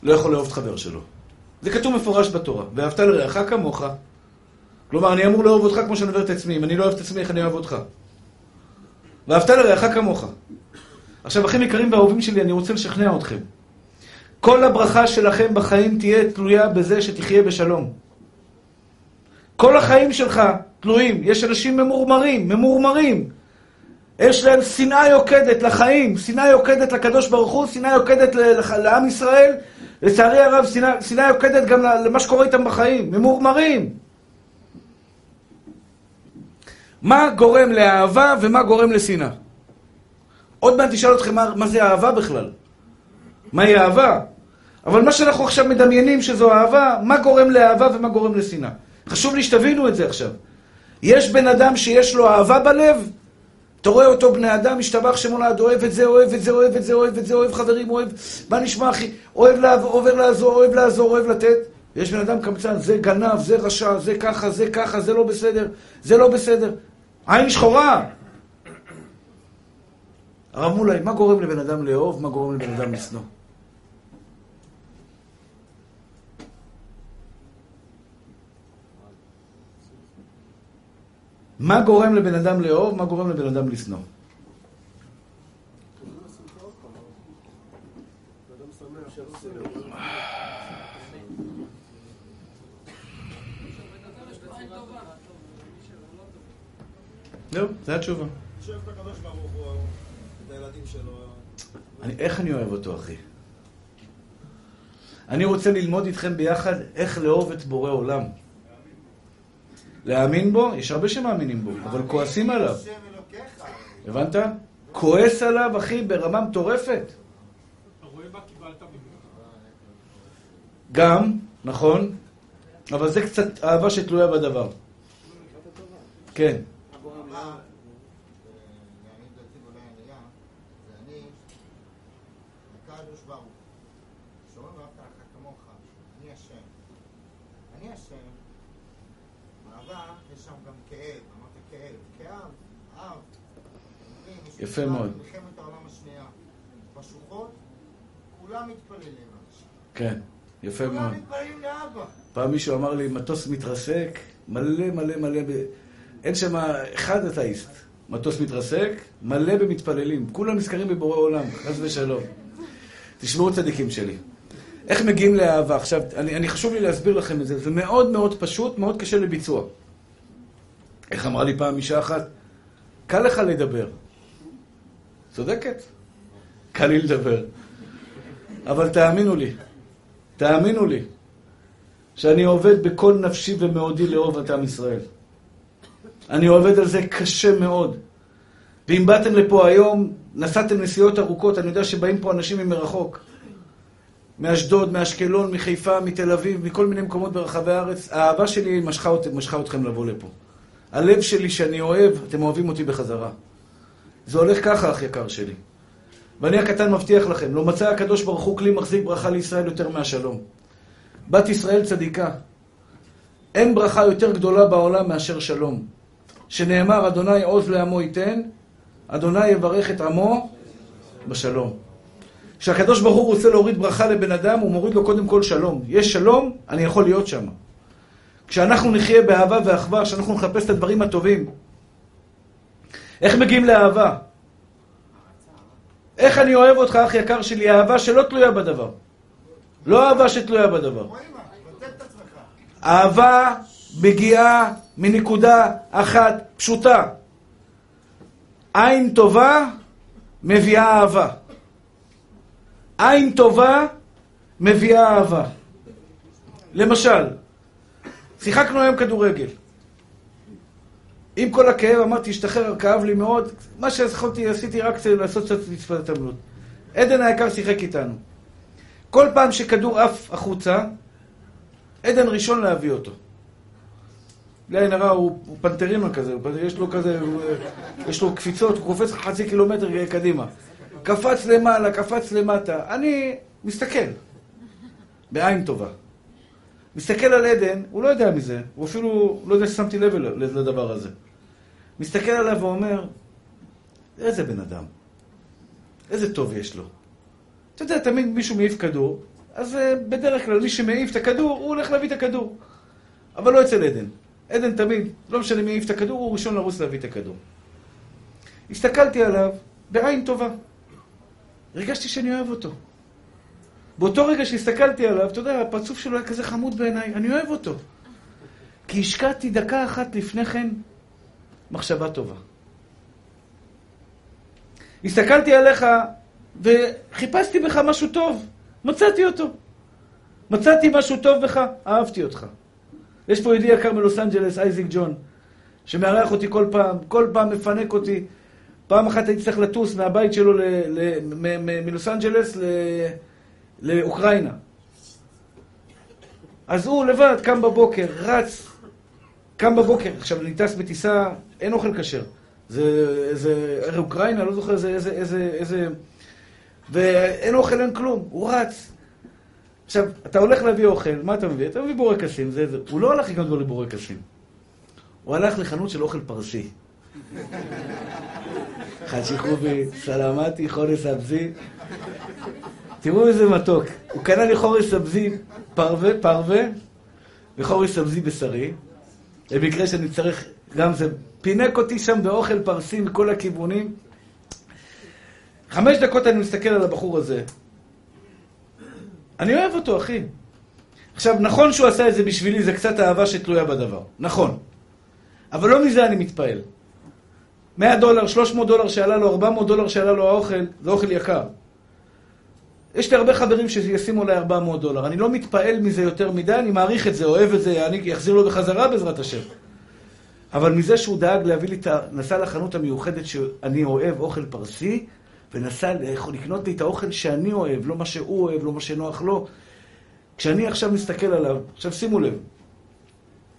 לא יכול לאהוב את חבר שלו. זה כתוב מפורש בתורה. ואהבת לרעך כמוך. כלומר, אני אמור לאהוב אותך כמו שאני אוהב את עצמי. אם אני לא אוהב את עצמי, איך אני אוהב אותך? ואהבת לרעך כמוך. עכשיו, אחים יקרים והאהובים שלי, אני רוצה לשכנע אתכם. כל הברכה שלכם בחיים תהיה תלויה בזה שתחיה בשלום. כל החיים שלך תלויים. יש אנשים ממורמרים, ממורמרים. יש להם שנאה יוקדת לחיים, שנאה יוקדת לקדוש ברוך הוא, שנאה יוקדת לעם ישראל. לצערי הרב, שנאה יוקדת גם למה שקורה איתם בחיים. ממורמרים. מה גורם לאהבה ומה גורם לשנאה? עוד מעט תשאל אתכם מה זה אהבה בכלל. מהי אהבה? אבל מה שאנחנו עכשיו מדמיינים שזו אהבה, מה גורם לאהבה ומה גורם לשנאה? חשוב לי שתבינו את זה עכשיו. יש בן אדם שיש לו אהבה בלב, אתה רואה אותו בני אדם, משתבח שמולד, אוהב את זה, אוהב את זה, אוהב את זה, אוהב את זה, אוהב חברים, אוהב, מה נשמע אחי? אוהב לעזור, אוהב לעזור, אוהב לתת. יש בן אדם קמצן, זה גנב, זה רשע, זה ככה, זה ככה, זה לא בסדר, זה לא בסדר. עין שחורה. הרב מולי, מה גורם לבן אדם לאהוב, מה גורם לבן אדם לשנוא? מה גורם לבן אדם לאהוב, מה גורם לבן אדם לשנוא? לא, זה התשובה. שאוהב את הקדוש ברוך הוא, את הילדים שלו. איך אני אוהב אותו, אחי? אני רוצה ללמוד איתכם ביחד איך לאהוב את בורא עולם. להאמין בו, יש הרבה שמאמינים בו, אבל כועסים עליו. הבנת? כועס עליו, אחי, ברמה מטורפת. גם, נכון, אבל זה קצת אהבה שתלויה בדבר. כן. יפה מאוד. מלחמת העולם השנייה. בשוחות, כולם מתפללים. כן, יפה מאוד. כולם מתפללים לאבא. פעם מישהו אמר לי, מטוס מתרסק, מלא מלא מלא, אין שם אחד אתאיסט. מטוס מתרסק, מלא במתפללים. כולם נזכרים בבורא עולם, חס ושלום. תשמעו צדיקים שלי. איך מגיעים לאהבה? עכשיו, אני חשוב לי להסביר לכם את זה. זה מאוד מאוד פשוט, מאוד קשה לביצוע. איך אמרה לי פעם אישה אחת? קל לך לדבר. צודקת? קל לי לדבר. אבל תאמינו לי, שאני עובד בכל נפשי ומאודי לאהוב את עם ישראל. אני עובד על זה קשה מאוד. ואם באתם לפה היום, נסעתם נסיעות ארוכות, אני יודע שבאים פה אנשים מרחוק. מאשדוד, מאשקלון, מחיפה, מתל אביב, מכל מיני מקומות ברחבי הארץ. האהבה שלי משכה אתכם לבוא לפה. הלב שלי שאני אוהב, אתם אוהבים אותי בחזרה. זה הולך ככה, אח יקר שלי. ואני הקטן מבטיח לכם, לא מצא הקדוש ברוך הוא כלי מחזיק ברכה לישראל יותר מהשלום. בת ישראל צדיקה. אין ברכה יותר גדולה בעולם מאשר שלום. שנאמר, אדוני עוז לעמו ייתן, אדוני יברך את עמו בשלום. כשהקדוש ברוך הוא רוצה להוריד ברכה לבן אדם, הוא מוריד לו קודם כל שלום. יש שלום, אני יכול להיות שם. כשאנחנו נחיה באהבה ואחווה, כשאנחנו נחפש את הדברים הטובים. איך מגיעים לאהבה? איך אני אוהב אותך, אח יקר שלי, אהבה שלא תלויה בדבר. לא אהבה שתלויה בדבר. אהבה מגיעה מנקודה אחת פשוטה. עין טובה מביאה אהבה. עין טובה מביאה אהבה. למשל, שיחקנו היום כדורגל. עם כל הכאב אמרתי, השתחרר, כאב לי מאוד. מה שיכולתי, עשיתי רק לעשות קצת לצפת התמלות. עדן היקר שיחק איתנו. כל פעם שכדור עף החוצה, עדן ראשון להביא אותו. בלי הנראה, הוא פנטרינה כזה, יש לו קפיצות, הוא קופץ חצי קילומטר קדימה. קפץ למעלה, קפץ למטה. אני מסתכל, בעין טובה. מסתכל על עדן, הוא לא יודע מזה, הוא אפילו לא יודע ששמתי לב לדבר הזה. מסתכל עליו ואומר, איזה בן אדם, איזה טוב יש לו. אתה יודע, תמיד מישהו מעיף כדור, אז בדרך כלל מי שמעיף את הכדור, הוא הולך להביא את הכדור. אבל לא אצל עדן. עדן תמיד, לא משנה מי מעיף את הכדור, הוא ראשון לרוץ להביא את הכדור. הסתכלתי עליו בעין טובה. הרגשתי שאני אוהב אותו. באותו רגע שהסתכלתי עליו, אתה יודע, הפרצוף שלו היה כזה חמוד בעיניי, אני אוהב אותו. כי השקעתי דקה אחת לפני כן מחשבה טובה. הסתכלתי עליך וחיפשתי בך משהו טוב, מצאתי אותו. מצאתי משהו טוב בך, אהבתי אותך. יש פה ידיד יקר מלוס אנג'לס, אייזיק ג'ון, שמארח אותי כל פעם מפנק אותי. פעם אחת הייתי צריך לטוס מהבית שלו מלוס אנג'לס לאוקראינה. אז הוא לבד קם בבוקר, רץ, קם בבוקר, עכשיו ניטס בטיסה, אין אוכל כשר. זה אוקראינה, לא זוכר איזה... ואין אוכל, אין כלום, הוא רץ. עכשיו, אתה הולך להביא אוכל, מה אתה מביא? אתה מביא בורקסים, זה. הוא לא הלך לקנות לבורקסים. הוא הלך לחנות של אוכל פרסי. חצי חובי, סלמתי, חורס סבזי. תראו איזה מתוק. הוא קנה לי חורס סבזי פרווה, וחורס סבזי בשרי. במקרה שאני צריך, גם זה פינק אותי שם באוכל פרסי מכל הכיוונים. 5 דקות אני מסתכל על הבחור הזה. אני אוהב אותו, אחי. עכשיו, נכון שהוא עשה את זה בשבילי, זה קצת אהבה שתלויה בדבר. נכון. אבל לא מזה אני מתפעל. $100, $300 שעלה לו, $400 שעלה לו האוכל, זה אוכל יקר. יש לי הרבה חברים שישימו עליי $400. אני לא מתפעל מזה יותר מדי, אני מעריך את זה, אוהב את זה, אני אחזיר לו בחזרה בעזרת השם. אבל מזה שהוא דאג להביא לי, נסע לחנות המיוחדת שאני אוהב אוכל פרסי, ונסע לקנות לי את האוכל שאני אוהב, לא מה שהוא אוהב, לא מה שנוח לו. כשאני עכשיו מסתכל עליו, עכשיו שימו לב,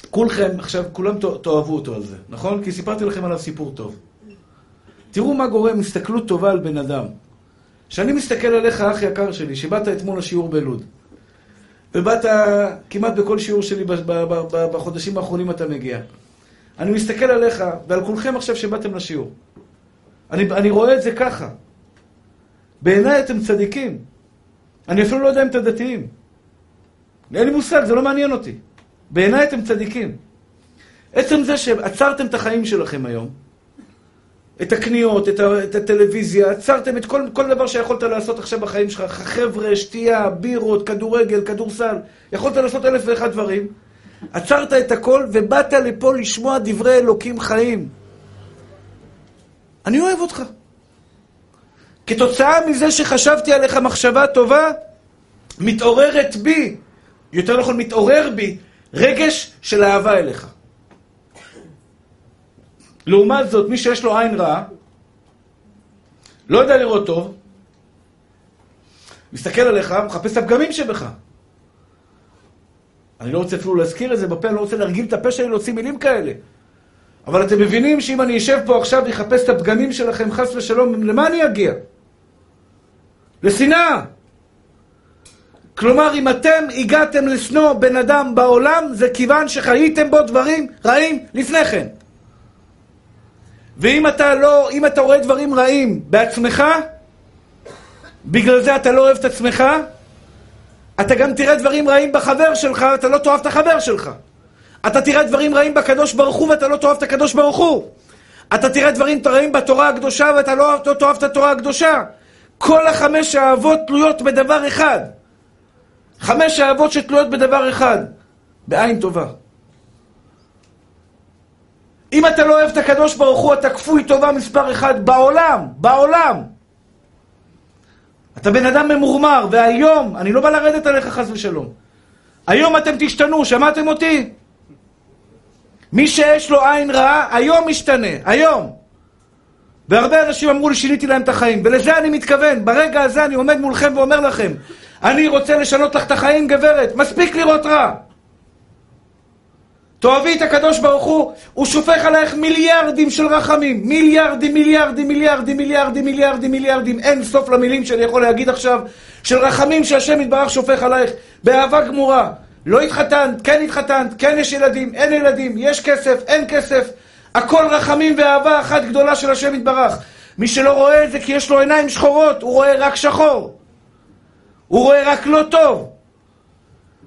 כולכם, עכשיו כולם תאהבו אותו על זה, נכון? כי סיפרתי לכם עליו סיפור טוב. תראו מה גורם, הסתכלות טובה על בן אדם. כשאני מסתכל עליך, אח יקר שלי, שבאת אתמול לשיעור בלוד, ובאת כמעט בכל שיעור שלי בחודשים האחרונים אתה מגיע. אני מסתכל עליך ועל כולכם עכשיו שבאתם לשיעור. אני רואה את זה ככה. בעיניי אתם צדיקים. אני אפילו לא יודע אם אתם דתיים. אין לי מושג, זה לא מעניין אותי. בעיניי אתם צדיקים. עצם זה שעצרתם את החיים שלכם היום, את הקניות, את הטלוויזיה, עצרתם את כל דבר שיכולת לעשות עכשיו בחיים שלך, חבר'ה, שתייה, בירות, כדורגל, כדורסל, יכולת לעשות 1,001 דברים. עצרת את הכל ובאת לפה לשמוע דברי אלוקים חיים. אני אוהב אותך. כתוצאה מזה שחשבתי עליך מחשבה טובה, מתעוררת בי, יותר נכון, מתעורר בי, רגש של אהבה אליך. לעומת זאת, מי שיש לו עין רעה, לא יודע לראות טוב, מסתכל עליך, מחפש את הפגמים שבך. אני לא רוצה אפילו להזכיר את זה בפה, אני לא רוצה להרגיל את הפה שלי להוציא מילים כאלה. אבל אתם מבינים שאם אני אשב פה עכשיו ויחפש את הפגמים שלכם, חס ושלום, למה אני אגיע? לשנאה. כלומר, אם אתם הגעתם לשנוא בן אדם בעולם, זה כיוון שחייתם בו דברים רעים לפני כן. ואם אתה רואה דברים רעים בעצמך, בגלל זה אתה לא אוהב את עצמך, אתה גם תראה דברים רעים בחבר שלך, אתה לא תאהב את החבר שלך. אתה תראה דברים רעים בקדוש ברוך הוא, ואתה לא תאהב את הקדוש ברוך הוא. אתה תראה דברים רעים בתורה הקדושה, ואתה לא תאהב את התורה הקדושה. כל 5 האהבות תלויות בדבר אחד. 5 האהבות שתלויות בדבר אחד, בעין טובה. אם אתה לא אוהב את הקדוש ברוך הוא, אתה כפוי טובה מספר 1 בעולם, אתה בן אדם ממורמר, והיום, אני לא בא לרדת עליך חס ושלום. היום אתם תשתנו, שמעתם אותי? מי שיש לו עין רעה, היום משתנה, היום. והרבה אנשים אמרו לי, שיניתי להם את החיים, ולזה אני מתכוון, ברגע הזה אני עומד מולכם ואומר לכם, אני רוצה לשנות לך את החיים, גברת, מספיק לראות רע. תאהבי את הקדוש ברוך הוא שופך עלייך מיליארדים של רחמים. מיליארדים, מיליארדים, מיליארדים, מיליארדים, מיליארדים, מיליארדים. אין סוף למילים שאני יכול להגיד עכשיו, של רחמים שהשם יתברך שופך עלייך, באהבה גמורה. לא התחתנת, כן התחתנת, כן יש ילדים, אין ילדים, יש כסף, אין כסף. הכל רחמים ואהבה אחת גדולה של השם יתברך. מי שלא רואה את זה כי יש לו עיניים שחורות, הוא רואה רק שחור. הוא רואה רק לא טוב.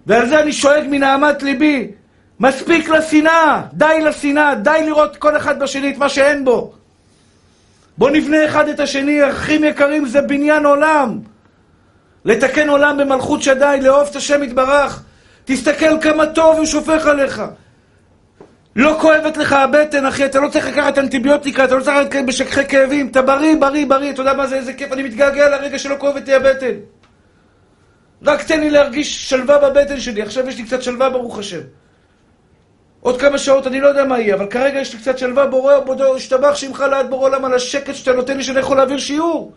ועל זה אני שואג מנעמת ליבי. מספיק לשנאה, די לשנאה, די לראות כל אחד בשני את מה שאין בו. בוא נבנה אחד את השני, אחים יקרים, זה בניין עולם. לתקן עולם במלכות שדי, לאהוב את השם יתברך. תסתכל כמה טוב הוא שופך עליך. לא כואבת לך הבטן, אחי, אתה לא צריך לקחת אנטיביוטיקה, אתה לא צריך לקחת בשכחי כאבים, אתה בריא, בריא, בריא, אתה יודע מה זה, איזה כיף, אני מתגעגע לרגע שלא כואבת לי הבטן. רק תן לי להרגיש שלווה בבטן שלי, עכשיו יש לי קצת שלווה ברוך השם. עוד כמה שעות, אני לא יודע מה יהיה, אבל כרגע יש לי קצת שלווה, בורא, בודו, השתבח שמך לעד בורא עולם על השקט שאתה נותן לי שאני יכול להעביר שיעור.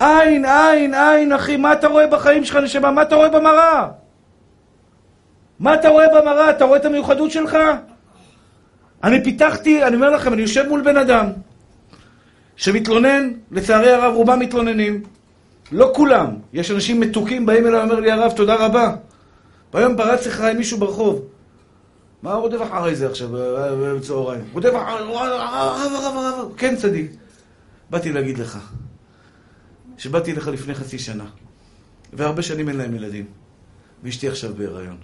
עין, עין, עין, אחי, מה אתה רואה בחיים שלך, נשמה? מה אתה רואה במראה? מה אתה רואה במראה? אתה רואה את המיוחדות שלך? אני פיתחתי, אני אומר לכם, אני יושב מול בן אדם שמתלונן, לצערי הרב, רובם מתלוננים. לא כולם. יש אנשים מתוקים, באים אליי, אומר לי הרב, תודה רבה. ביום פרץ אחריי מישהו ברחוב. מה הוא רודף אחרי זה עכשיו, בצהריים? רודף אחריי, רב. כן, צדיק. באתי להגיד לך, שבאתי לך לפני חצי שנה, והרבה שנים אין להם ילדים, ואשתי עכשיו בהיריון.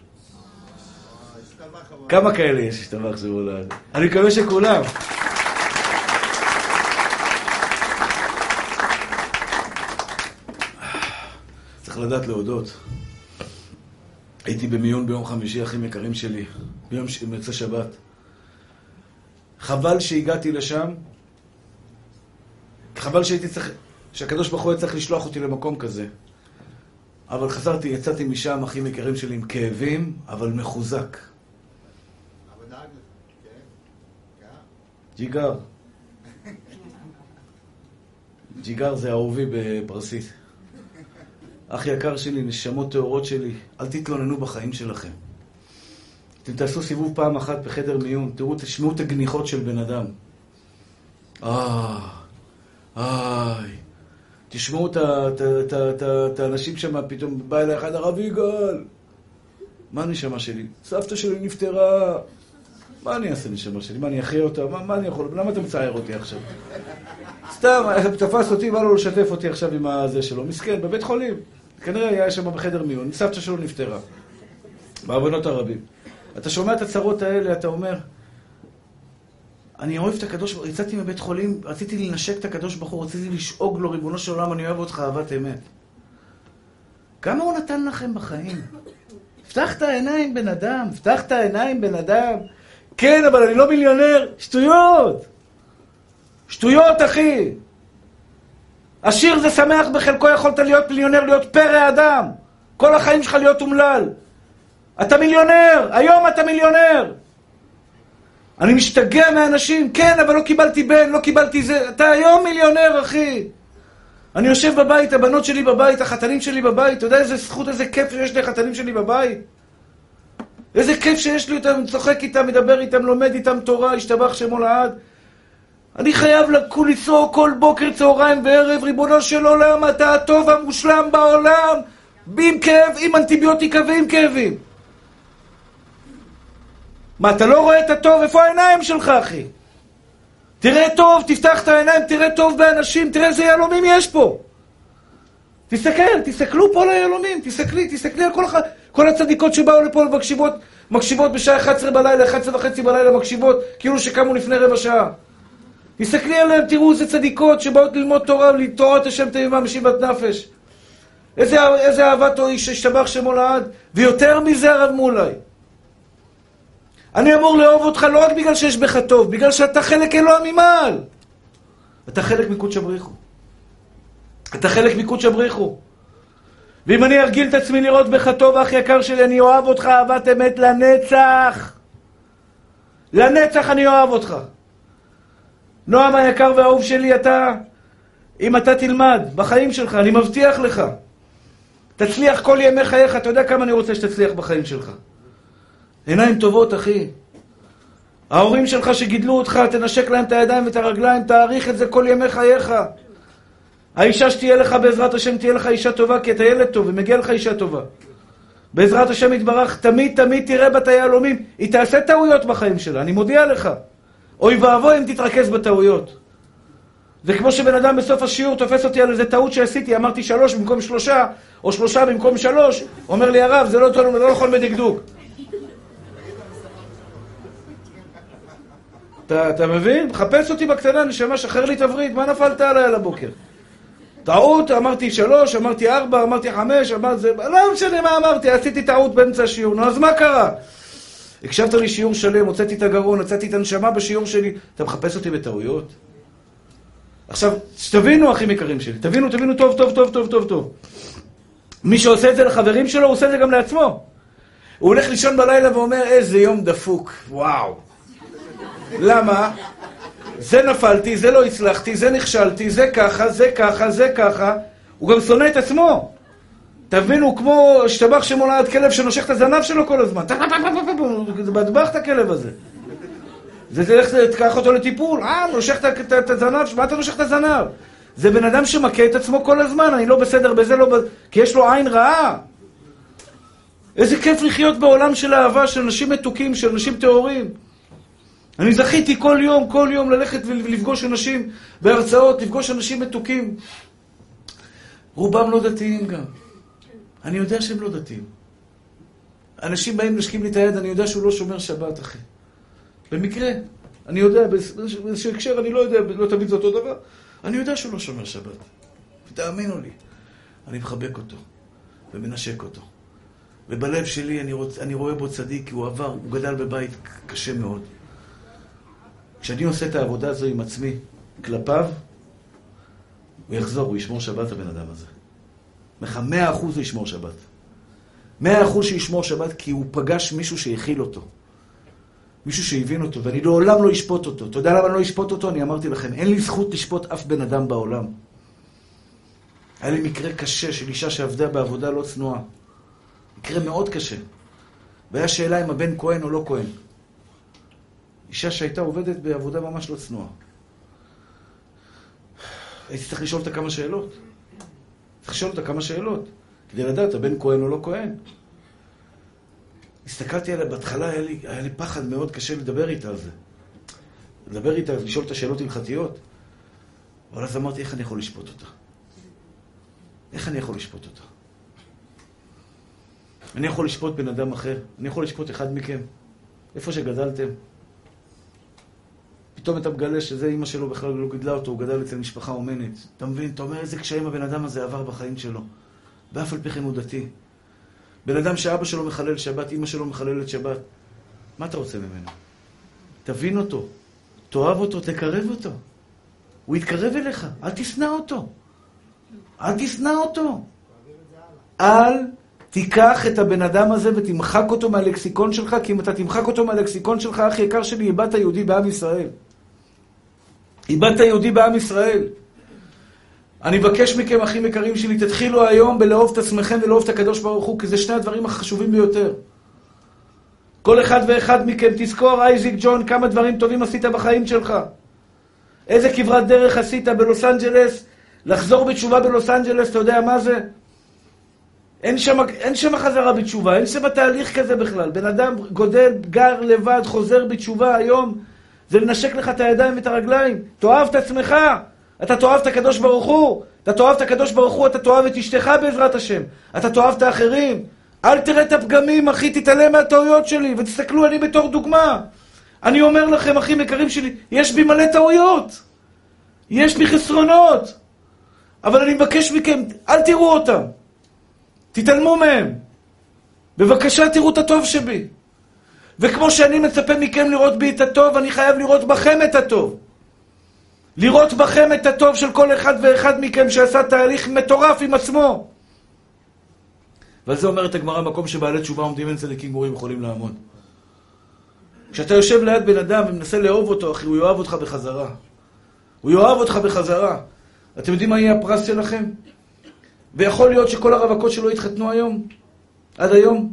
כמה כאלה יש השתבח שמו לעד? אני מקווה שכולם. צריך לדעת להודות. הייתי במיון ביום חמישי, אחים יקרים שלי, ביום מרצה שבת. חבל שהגעתי לשם, חבל שהייתי צריך, שהקדוש ברוך הוא צריך לשלוח אותי למקום כזה. אבל חזרתי, יצאתי משם, אחים יקרים שלי, עם כאבים, אבל מחוזק. ג'יגר. ג'יגר זה אהובי בפרסית. אח יקר שלי, נשמות טהורות שלי, אל תתלוננו בחיים שלכם. אתם תעשו סיבוב פעם אחת בחדר מיון, תשמעו את הגניחות של בן אדם. תשמעו את האנשים שם, פתאום בא אליי אחד, הרב יגאל. מה הנשמה שלי? סבתא שלי נפטרה. מה אני אעשה נשמה שלי? מה אני אחיה אותה? מה אני יכול? למה אתה מצייר אותי עכשיו? סתם, תפס אותי, בא לו לשתף אותי עכשיו עם הזה שלו. מסכן, בבית חולים. כנראה היה שם בחדר מיון, סבתא שלו נפטרה. בעוונות הרבים. אתה שומע את הצרות האלה, אתה אומר, אני אוהב את הקדוש ברוך הוא, יצאתי מבית חולים, רציתי לנשק את הקדוש ברוך הוא, רציתי לשאוג לו, ריבונו של עולם, אני אוהב אותך אהבת אמת. כמה הוא נתן לכם בחיים? פתח את העיניים בן אדם, פתח את העיניים בן אדם. כן, אבל אני לא מיליונר. שטויות. שטויות, אחי. עשיר זה שמח בחלקו, יכולת להיות מיליונר, להיות פרא אדם. כל החיים שלך להיות אומלל. אתה מיליונר. היום אתה מיליונר. אני משתגע מהאנשים. כן, אבל לא קיבלתי בן, לא קיבלתי זה. אתה היום מיליונר, אחי. אני יושב בבית, הבנות שלי בבית, החתנים שלי בבית. אתה יודע איזה זכות, איזה כיף שיש לחתנים שלי בבית? איזה כיף שיש לי אותם, צוחק איתם, מדבר איתם, לומד איתם תורה, השתבח שמו לעד. אני חייב לקום לנסוע כל בוקר, צהריים וערב, ריבונו של עולם, אתה הטוב המושלם בעולם, עם כאב, עם אנטיביוטיקה ועם כאבים. מה, אתה לא רואה את הטוב? איפה העיניים שלך, אחי? תראה טוב, תפתח את העיניים, תראה טוב באנשים, תראה איזה יהלומים יש פה. תסתכל, תסתכלו פה ליהלומים, תסתכלי על כל הצדיקות שבאו לפה ומקשיבות בשעה 11 בלילה, 11 וחצי בלילה מקשיבות, כאילו שקמו לפני רבע שעה. תסתכלי עליהם, תראו איזה צדיקות שבאות ללמוד תורה ולתורת השם תמימה משיבת נפש. איזה אהבת או איש השתבח שמו לעד, ויותר מזה הרב מולי. אני אמור לאהוב אותך לא רק בגלל שיש בך טוב, בגלל שאתה חלק אלוה ממעל. אתה חלק מקודש הבריחו. אתה חלק מקודש הבריחו. ואם אני ארגיל את עצמי לראות בך טוב, אח יקר שלי, אני אוהב אותך אהבת אמת לנצח. לנצח אני אוהב אותך. נועם היקר והאהוב שלי, אתה, אם אתה תלמד בחיים שלך, אני מבטיח לך, תצליח כל ימי חייך. אתה יודע כמה אני רוצה שתצליח בחיים שלך. עיניים טובות, אחי. ההורים שלך שגידלו אותך, תנשק להם את הידיים ואת הרגליים, תאריך את זה כל ימי חייך. האישה שתהיה לך, בעזרת השם, תהיה לך אישה טובה, כי אתה ילד טוב, ומגיע לך אישה טובה. בעזרת השם יתברך, תמיד תראה בת היהלומים. היא תעשה טעויות בחיים שלה, אני מודיע לך. אוי ואבוי אם תתרכז בטעויות. זה כמו שבן אדם בסוף השיעור תופס אותי על איזה טעות שעשיתי, אמרתי 3 במקום 3, או 3 במקום 3, אומר לי הרב, זה לא נכון בדקדוק. אתה מבין? חפש אותי בקטנה, נשמע, שחרר לי תברית, מה נפלת עליי על הבוקר? טעות, אמרתי 3, אמרתי 4, אמרתי 5, אמרתי זה, לא משנה מה אמרתי, עשיתי טעות באמצע השיעור, נו אז מה קרה? הקשבת לי שיעור שלם, הוצאתי את הגרון, הוצאתי את הנשמה בשיעור שלי, אתה מחפש אותי בטעויות? עכשיו, תבינו, אחים יקרים שלי, תבינו טוב. מי שעושה את זה לחברים שלו, הוא עושה את זה גם לעצמו. הוא הולך לישון בלילה ואומר, איזה יום דפוק, וואו. למה? זה נפלתי, זה לא הצלחתי, זה נכשלתי, זה ככה. הוא גם שונא את עצמו. תבינו, כמו השתבח שמולד כלב שנושך את הזנב שלו כל הזמן. זה בדבח את הכלב הזה. זה תקח אותו לטיפול. נושך את הזנב, מה אתה נושך את הזנב? זה בן אדם שמכה את עצמו כל הזמן, אני לא בסדר בזה, כי יש לו עין רעה. איזה כיף לחיות בעולם של אהבה, של אנשים מתוקים, של אנשים טהורים. אני זכיתי כל יום ללכת ולפגוש אנשים בהרצאות, לפגוש אנשים מתוקים. רובם לא דתיים גם. אני יודע שהם לא דתיים. אנשים באים לשקים לי את היד, אני יודע שהוא לא שומר שבת, אחי. במקרה, אני יודע, באיזשהו הקשר, אני לא יודע, לא תמיד זה אותו דבר. אני יודע שהוא לא שומר שבת. תאמינו לי. אני מחבק אותו ומנשק אותו. ובלב שלי אני רואה בו צדיק, כי הוא עבר, הוא גדל בבית קשה מאוד. כשאני עושה את העבודה הזו עם עצמי, כלפיו, הוא יחזור, הוא ישמור שבת, הבן אדם הזה. 100% הוא ישמור שבת. 100% שישמור שבת, כי הוא פגש מישהו שהכיל אותו. מישהו שהבין אותו, ואני לעולם לא אשפוט אותו. אתה יודע למה אני לא אשפוט אותו? אני אמרתי לכם, אין לי זכות לשפוט אף בן אדם בעולם. היה לי מקרה קשה של אישה שעבדה בעבודה לא צנועה. מקרה מאוד קשה. והיה שאלה אם הבן כהן או לא כהן. אישה שהייתה עובדת בעבודה ממש לא צנועה. הייתי צריך לשאול אותה כמה שאלות. כדי לדעת, הבן כהן או לא כהן. הסתכלתי עליה, בהתחלה היה לי פחד מאוד קשה לדבר איתה על זה. לדבר איתה, לשאול את השאלות הלכתיות. אבל אז אמרתי, איך אני יכול לשפוט אותה? אני יכול לשפוט בן אדם אחר. אני יכול לשפוט אחד מכם. איפה שגדלתם. פתאום אתה מגלה שזה אמא שלו בכלל לא גידלה אותו, הוא גדל אצל משפחה אומנת. אתה מבין? אתה אומר איזה קשיים הבן אדם הזה עבר בחיים שלו. באף על פי כן הוא דתי. בן אדם שאבא שלו מחלל שבת, אמא שלו מחללת שבת. מה אתה רוצה ממנו? תבין אותו, תאהב אותו, תקרב אותו. הוא יתקרב אליך, אל תשנא אותו. אל תיקח את הבן אדם הזה ותמחק אותו מהלקסיקון שלך, כי אם אתה תמחק אותו מהלקסיקון שלך, אחי יקר שלי, איבדת יהודי בעם ישראל. אני מבקש מכם, אחים יקרים שלי, תתחילו היום בלאהוב את עצמכם ולאהוב את הקדוש ברוך הוא, כי זה שני הדברים החשובים ביותר. כל אחד ואחד מכם, תזכור, אייזיק ג'ון, כמה דברים טובים עשית בחיים שלך. איזה כברת דרך עשית בלוס אנג'לס? לחזור בתשובה בלוס אנג'לס, אתה יודע מה זה? אין שם חזרה בתשובה, אין שם תהליך כזה בכלל. בן אדם גודל, גר לבד, חוזר בתשובה היום, זה לנשק לך את הידיים ואת הרגליים. תאהב את עצמך, אתה תאהב את הקדוש ברוך הוא, אתה תאהב את הקדוש ברוך הוא, אתה תאהב את אשתך בעזרת השם, אתה תאהב את האחרים. אל תראה את הפגמים, אחי, תתעלם מהטעויות שלי, ותסתכלו, אני בתור דוגמה. אני אומר לכם, אחים יקרים שלי, יש בי מלא טעויות, יש בי חסרונות, אבל אני מבקש מכם, אל תראו אותם, תתעלמו מהם. בבקשה תראו את הטוב שבי. וכמו שאני מצפה מכם לראות בי את הטוב, אני חייב לראות בכם את הטוב. לראות בכם את הטוב של כל אחד ואחד מכם שעשה תהליך מטורף עם עצמו. ועל זה אומרת הגמרא, מקום שבעלי תשובה עומדים אין צדיקים גמורים יכולים לעמוד. כשאתה יושב ליד בן אדם ומנסה לאהוב אותו, אחי, הוא יאהב אותך בחזרה. הוא יאהב אותך בחזרה. אתם יודעים מה יהיה הפרס שלכם? ויכול להיות שכל הרווקות שלא התחתנו היום, עד היום,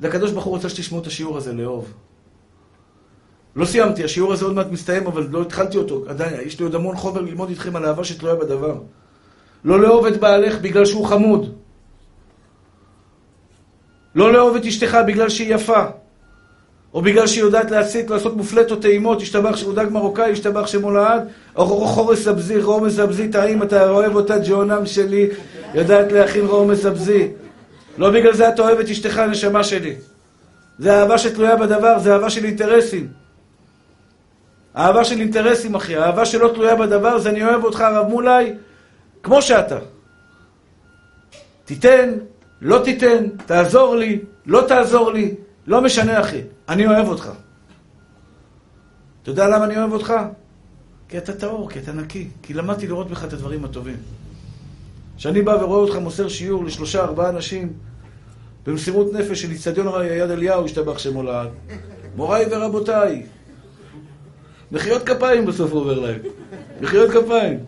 והקדוש ברוך הוא רוצה שתשמעו את השיעור הזה לאהוב. לא סיימתי, השיעור הזה עוד מעט מסתיים, אבל לא התחלתי אותו. עדיין, יש לי עוד המון חובר ללמוד איתכם על אהבה שתלויה בדבר. לא לאהוב את בעלך בגלל שהוא חמוד. לא לאהוב את אשתך בגלל שהיא יפה. או בגלל שהיא יודעת להסית, לעשות מופלטות טעימות, השתבח שהוא דג מרוקאי, השתבח שמולעד, או חורס סבזי, רומס סבזי טעים, אתה אוהב אותה ג'הונם שלי, יודעת להכין רומס סבזי. לא בגלל זה אתה אוהב את אשתך, הנשמה שלי. זה אהבה שתלויה בדבר, זה אהבה של אינטרסים. אהבה של אינטרסים, אחי, אהבה שלא תלויה בדבר, זה אני אוהב אותך, הרב מולי, כמו שאתה. תיתן, לא תיתן, תעזור לי, לא תעזור לי, לא משנה אחי, אני אוהב אותך. אתה יודע למה אני אוהב אותך? כי אתה טהור, כי אתה נקי, כי למדתי לראות בך את הדברים הטובים. כשאני בא ורואה אותך מוסר שיעור לשלושה, ארבעה אנשים, במסירות נפש של אצטדיון יד אליהו, השתבח שמו לעד. מוריי ורבותיי, מחיאות כפיים בסוף עובר להם. מחיאות כפיים.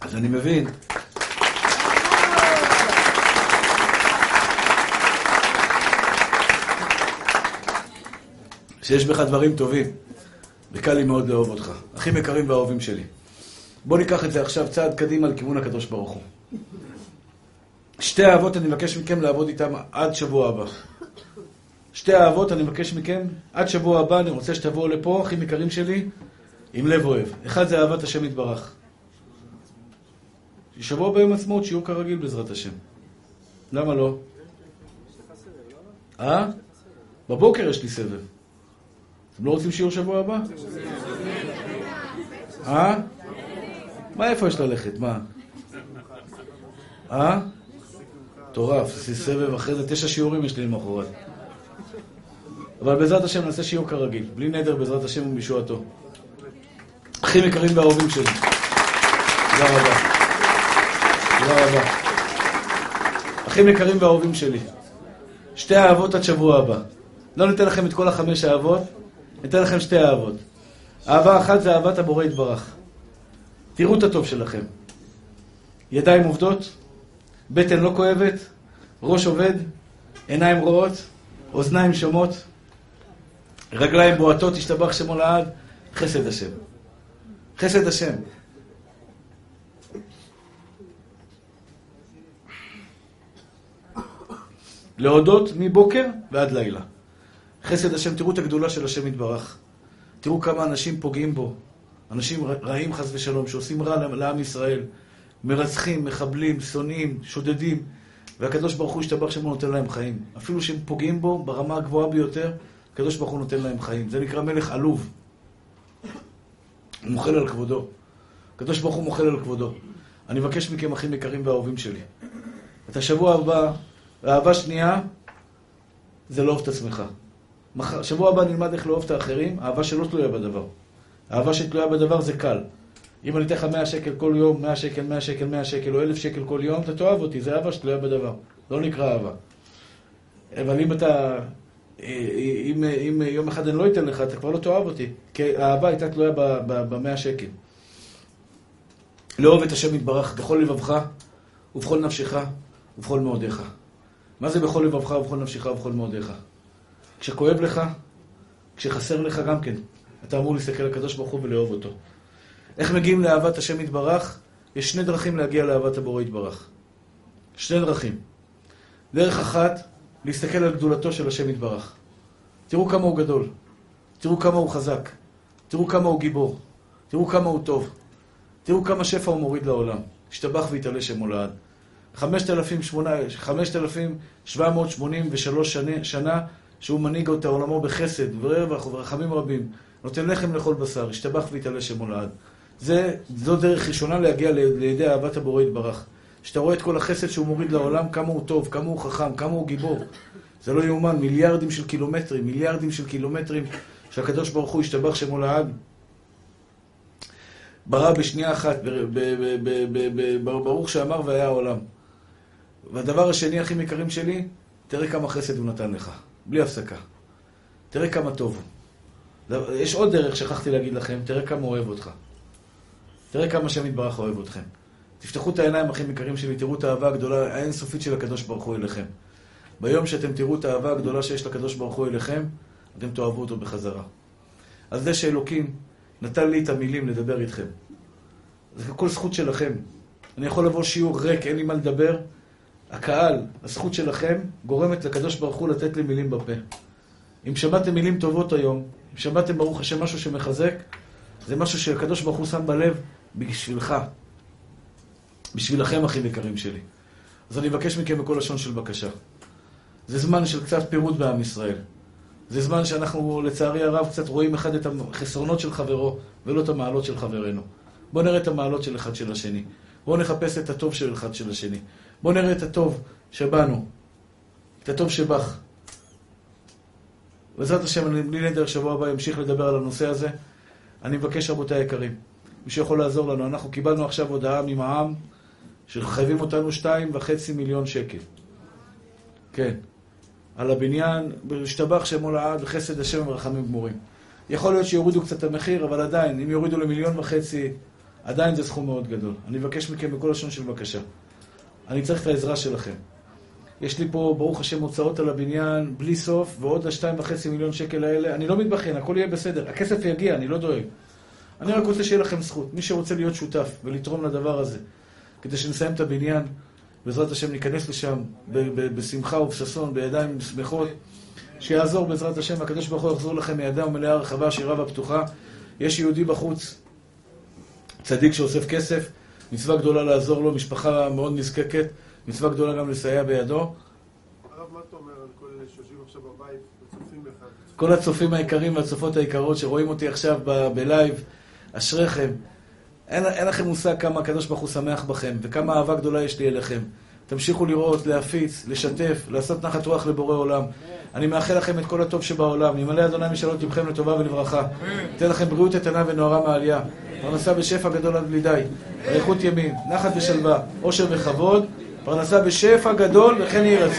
אז אני מבין. שיש בך דברים טובים, וקל לי מאוד לאהוב אותך. אחים יקרים והאהובים שלי. בואו ניקח את זה עכשיו צעד קדימה לכיוון הקדוש ברוך הוא. שתי אהבות אני מבקש מכם לעבוד איתם עד שבוע הבא. שתי אהבות אני מבקש מכם, עד שבוע הבא אני רוצה שתבואו לפה, אחים יקרים שלי, עם לב אוהב. אחד זה אהבת השם יתברך. שבוע ביום עצמאות שיהיו כרגיל בעזרת השם. למה לא? בבוקר יש לי סבב. אתם לא רוצים שיעור שבוע הבא? מה איפה יש ללכת? מה? תורף, זה סבב אחרי זה, 9 שיעורים יש לי למחרת. אבל בעזרת השם נעשה שיעור כרגיל, בלי נדר בעזרת השם ובישועתו. אחים יקרים ואהובים שלי. תודה רבה. תודה רבה. אחים יקרים ואהובים שלי. שתי אהבות עד שבוע הבא. לא ניתן לכם את כל 5 אהבות. אתן לכם שתי אהבות. אהבה אחת זה אהבת הבורא יתברך. תראו את הטוב שלכם. ידיים עובדות, בטן לא כואבת, ראש עובד, עיניים רואות, אוזניים שומעות, רגליים בועטות, השתבח שמו לעד, חסד השם. חסד השם. להודות מבוקר ועד לילה. חסד השם, תראו את הגדולה של השם יתברך. תראו כמה אנשים פוגעים בו. אנשים רעים חס ושלום, שעושים רע לעם ישראל. מרצחים, מחבלים, שונאים, שודדים. והקדוש ברוך הוא השתבח שמו נותן להם חיים. אפילו שהם פוגעים בו ברמה הגבוהה ביותר, הקדוש ברוך הוא נותן להם חיים. זה נקרא מלך עלוב. הוא מוחל על כבודו. הקדוש ברוך הוא מוחל על כבודו. אני מבקש מכם אחים יקרים והאהובים שלי. את השבוע הבא, האהבה שנייה, זה לאהוב את עצמך. שבוע הבא נלמד איך לאהוב את האחרים, אהבה שלא תלויה בדבר. אהבה שתלויה בדבר זה קל. אם אני אתן לך 100 שקל כל יום, 100 שקל, 100 שקל, 100 שקל, או 1,000 שקל כל יום, אתה תאהב אותי, זה אהבה שתלויה בדבר. לא נקרא אהבה. אבל אם אתה... אם יום אחד אני לא אתן לך, אתה כבר לא תאהב אותי. כי האהבה הייתה תלויה ב-100 שקל. לאהוב את השם יתברך בכל לבבך, ובכל נפשך, ובכל מאודיך. מה זה בכל לבבך, ובכל נפשך, ובכל מאודיך? כשכואב לך, כשחסר לך גם כן, אתה אמור להסתכל לקדוש ברוך הוא ולאהוב אותו. איך מגיעים לאהבת השם יתברך? יש שני דרכים להגיע לאהבת הבורא יתברך. שני דרכים. דרך אחת, להסתכל על גדולתו של השם יתברך. תראו כמה הוא גדול. תראו כמה הוא חזק. תראו כמה הוא גיבור. תראו כמה הוא טוב. תראו כמה שפע הוא מוריד לעולם. השתבח והתעלה שמו לעד. 5,783 שנה שהוא מנהיג את העולמו בחסד ורווח וברחמים רבים. נותן לחם לכל בשר, השתבח והתעלה שמו לעד. זו דרך ראשונה להגיע לידי אהבת הבורא יתברך. שאתה רואה את כל החסד שהוא מוריד לעולם, כמה הוא טוב, כמה הוא חכם, כמה הוא גיבור. זה לא יאומן, מיליארדים של קילומטרים, שהקדוש ברוך הוא השתבח שמו לעד. ברא בשנייה אחת, ברוך שאמר והיה העולם. והדבר השני הכי עיקרים שלי, תראה כמה חסד הוא נתן לך, בלי הפסקה. תראה כמה טוב. יש עוד דרך שכחתי להגיד לכם, תראה כמה הוא אוהב אותך. תראה כמה השם יתברך אוהב אתכם. תפתחו את העיניים הכי יקרים שלי, תראו את האהבה הגדולה, האינסופית של הקדוש ברוך הוא אליכם. ביום שאתם תראו את האהבה הגדולה שיש לקדוש ברוך הוא אליכם, אתם תאהבו אותו בחזרה. אז זה שאלוקים נתן לי את המילים לדבר איתכם. זה כל זכות שלכם. אני יכול לבוא שיעור ריק, אין לי מה לדבר. הקהל, הזכות שלכם, גורמת לקדוש ברוך הוא לתת לי מילים בפה. אם שמעתם מילים טובות היום, אם שמעתם ברוך השם משהו שמחזק, זה משהו שהקדוש ברוך הוא שם בלב בשבילך. בשבילכם אחים יקרים שלי. אז אני מבקש מכם בכל לשון של בקשה. זה זמן של קצת פירוט בעם ישראל. זה זמן שאנחנו לצערי הרב קצת רואים אחד את החסרונות של חברו ולא את המעלות של חברנו. בואו נראה את המעלות של אחד של השני. בואו נחפש את הטוב של אחד של השני. בואו נראה את הטוב שבנו. את הטוב שבך. בעזרת השם, בלי נדר, שבוע הבא ימשיך לדבר על הנושא הזה. אני מבקש רבותיי היקרים, מי שיכול לעזור לנו, אנחנו קיבלנו עכשיו הודעה ממע"מ שחייבים אותנו 2.5 מיליון שקל. כן. על הבניין, השתבח שמו לעד, חסד השם ורחמים גמורים. יכול להיות שיורידו קצת המחיר, אבל עדיין, אם יורידו ל1.5 מיליון, עדיין זה סכום מאוד גדול. אני מבקש מכם בכל לשון של בקשה. אני צריך את העזרה שלכם. יש לי פה, ברוך השם, הוצאות על הבניין, בלי סוף, ועוד ל2.5 מיליון שקל האלה. אני לא מתבחן, הכל יהיה בסדר. הכסף יגיע, אני לא דואג. אני רק רוצה שיהיה לכם זכות. מי שרוצה להיות שותף ולתרום לדבר הזה, כדי שנסיים את הבניין, בעזרת השם ניכנס לשם בשמחה ובששון, בידיים שמחות, שיעזור בעזרת השם, הקדוש ברוך הוא יחזור לכם מידה ומלאה רחבה, שירה ופתוחה. יש יהודי בחוץ, צדיק שאוסף כסף, מצווה גדולה לעזור לו, משפחה מאוד נזקקת, מצווה גדולה גם לסייע בידו. הרב, מה אתה אומר על כל אלה שיושבים עכשיו בבית וצופים לך? כל הצופים העיקרים והצופות העיקרות שרואים אותי עכשיו בלייב, אשריכם. אין לכם מושג כמה הקדוש ברוך הוא שמח בכם, וכמה אהבה גדולה יש לי אליכם. תמשיכו לראות, להפיץ, לשתף, לעשות נחת רוח לבורא עולם. אני מאחל לכם את כל הטוב שבעולם. ימלא אדוני משאלות לבכם לטובה ולברכה. תן לכם בריאות איתנה ונוערה מעלייה. פרנסה בשפע גדול עד בלי די. אריכות ימים, נחת ושלווה, עושר וכבוד. פרנסה בשפע גדול וכן יהי רצון.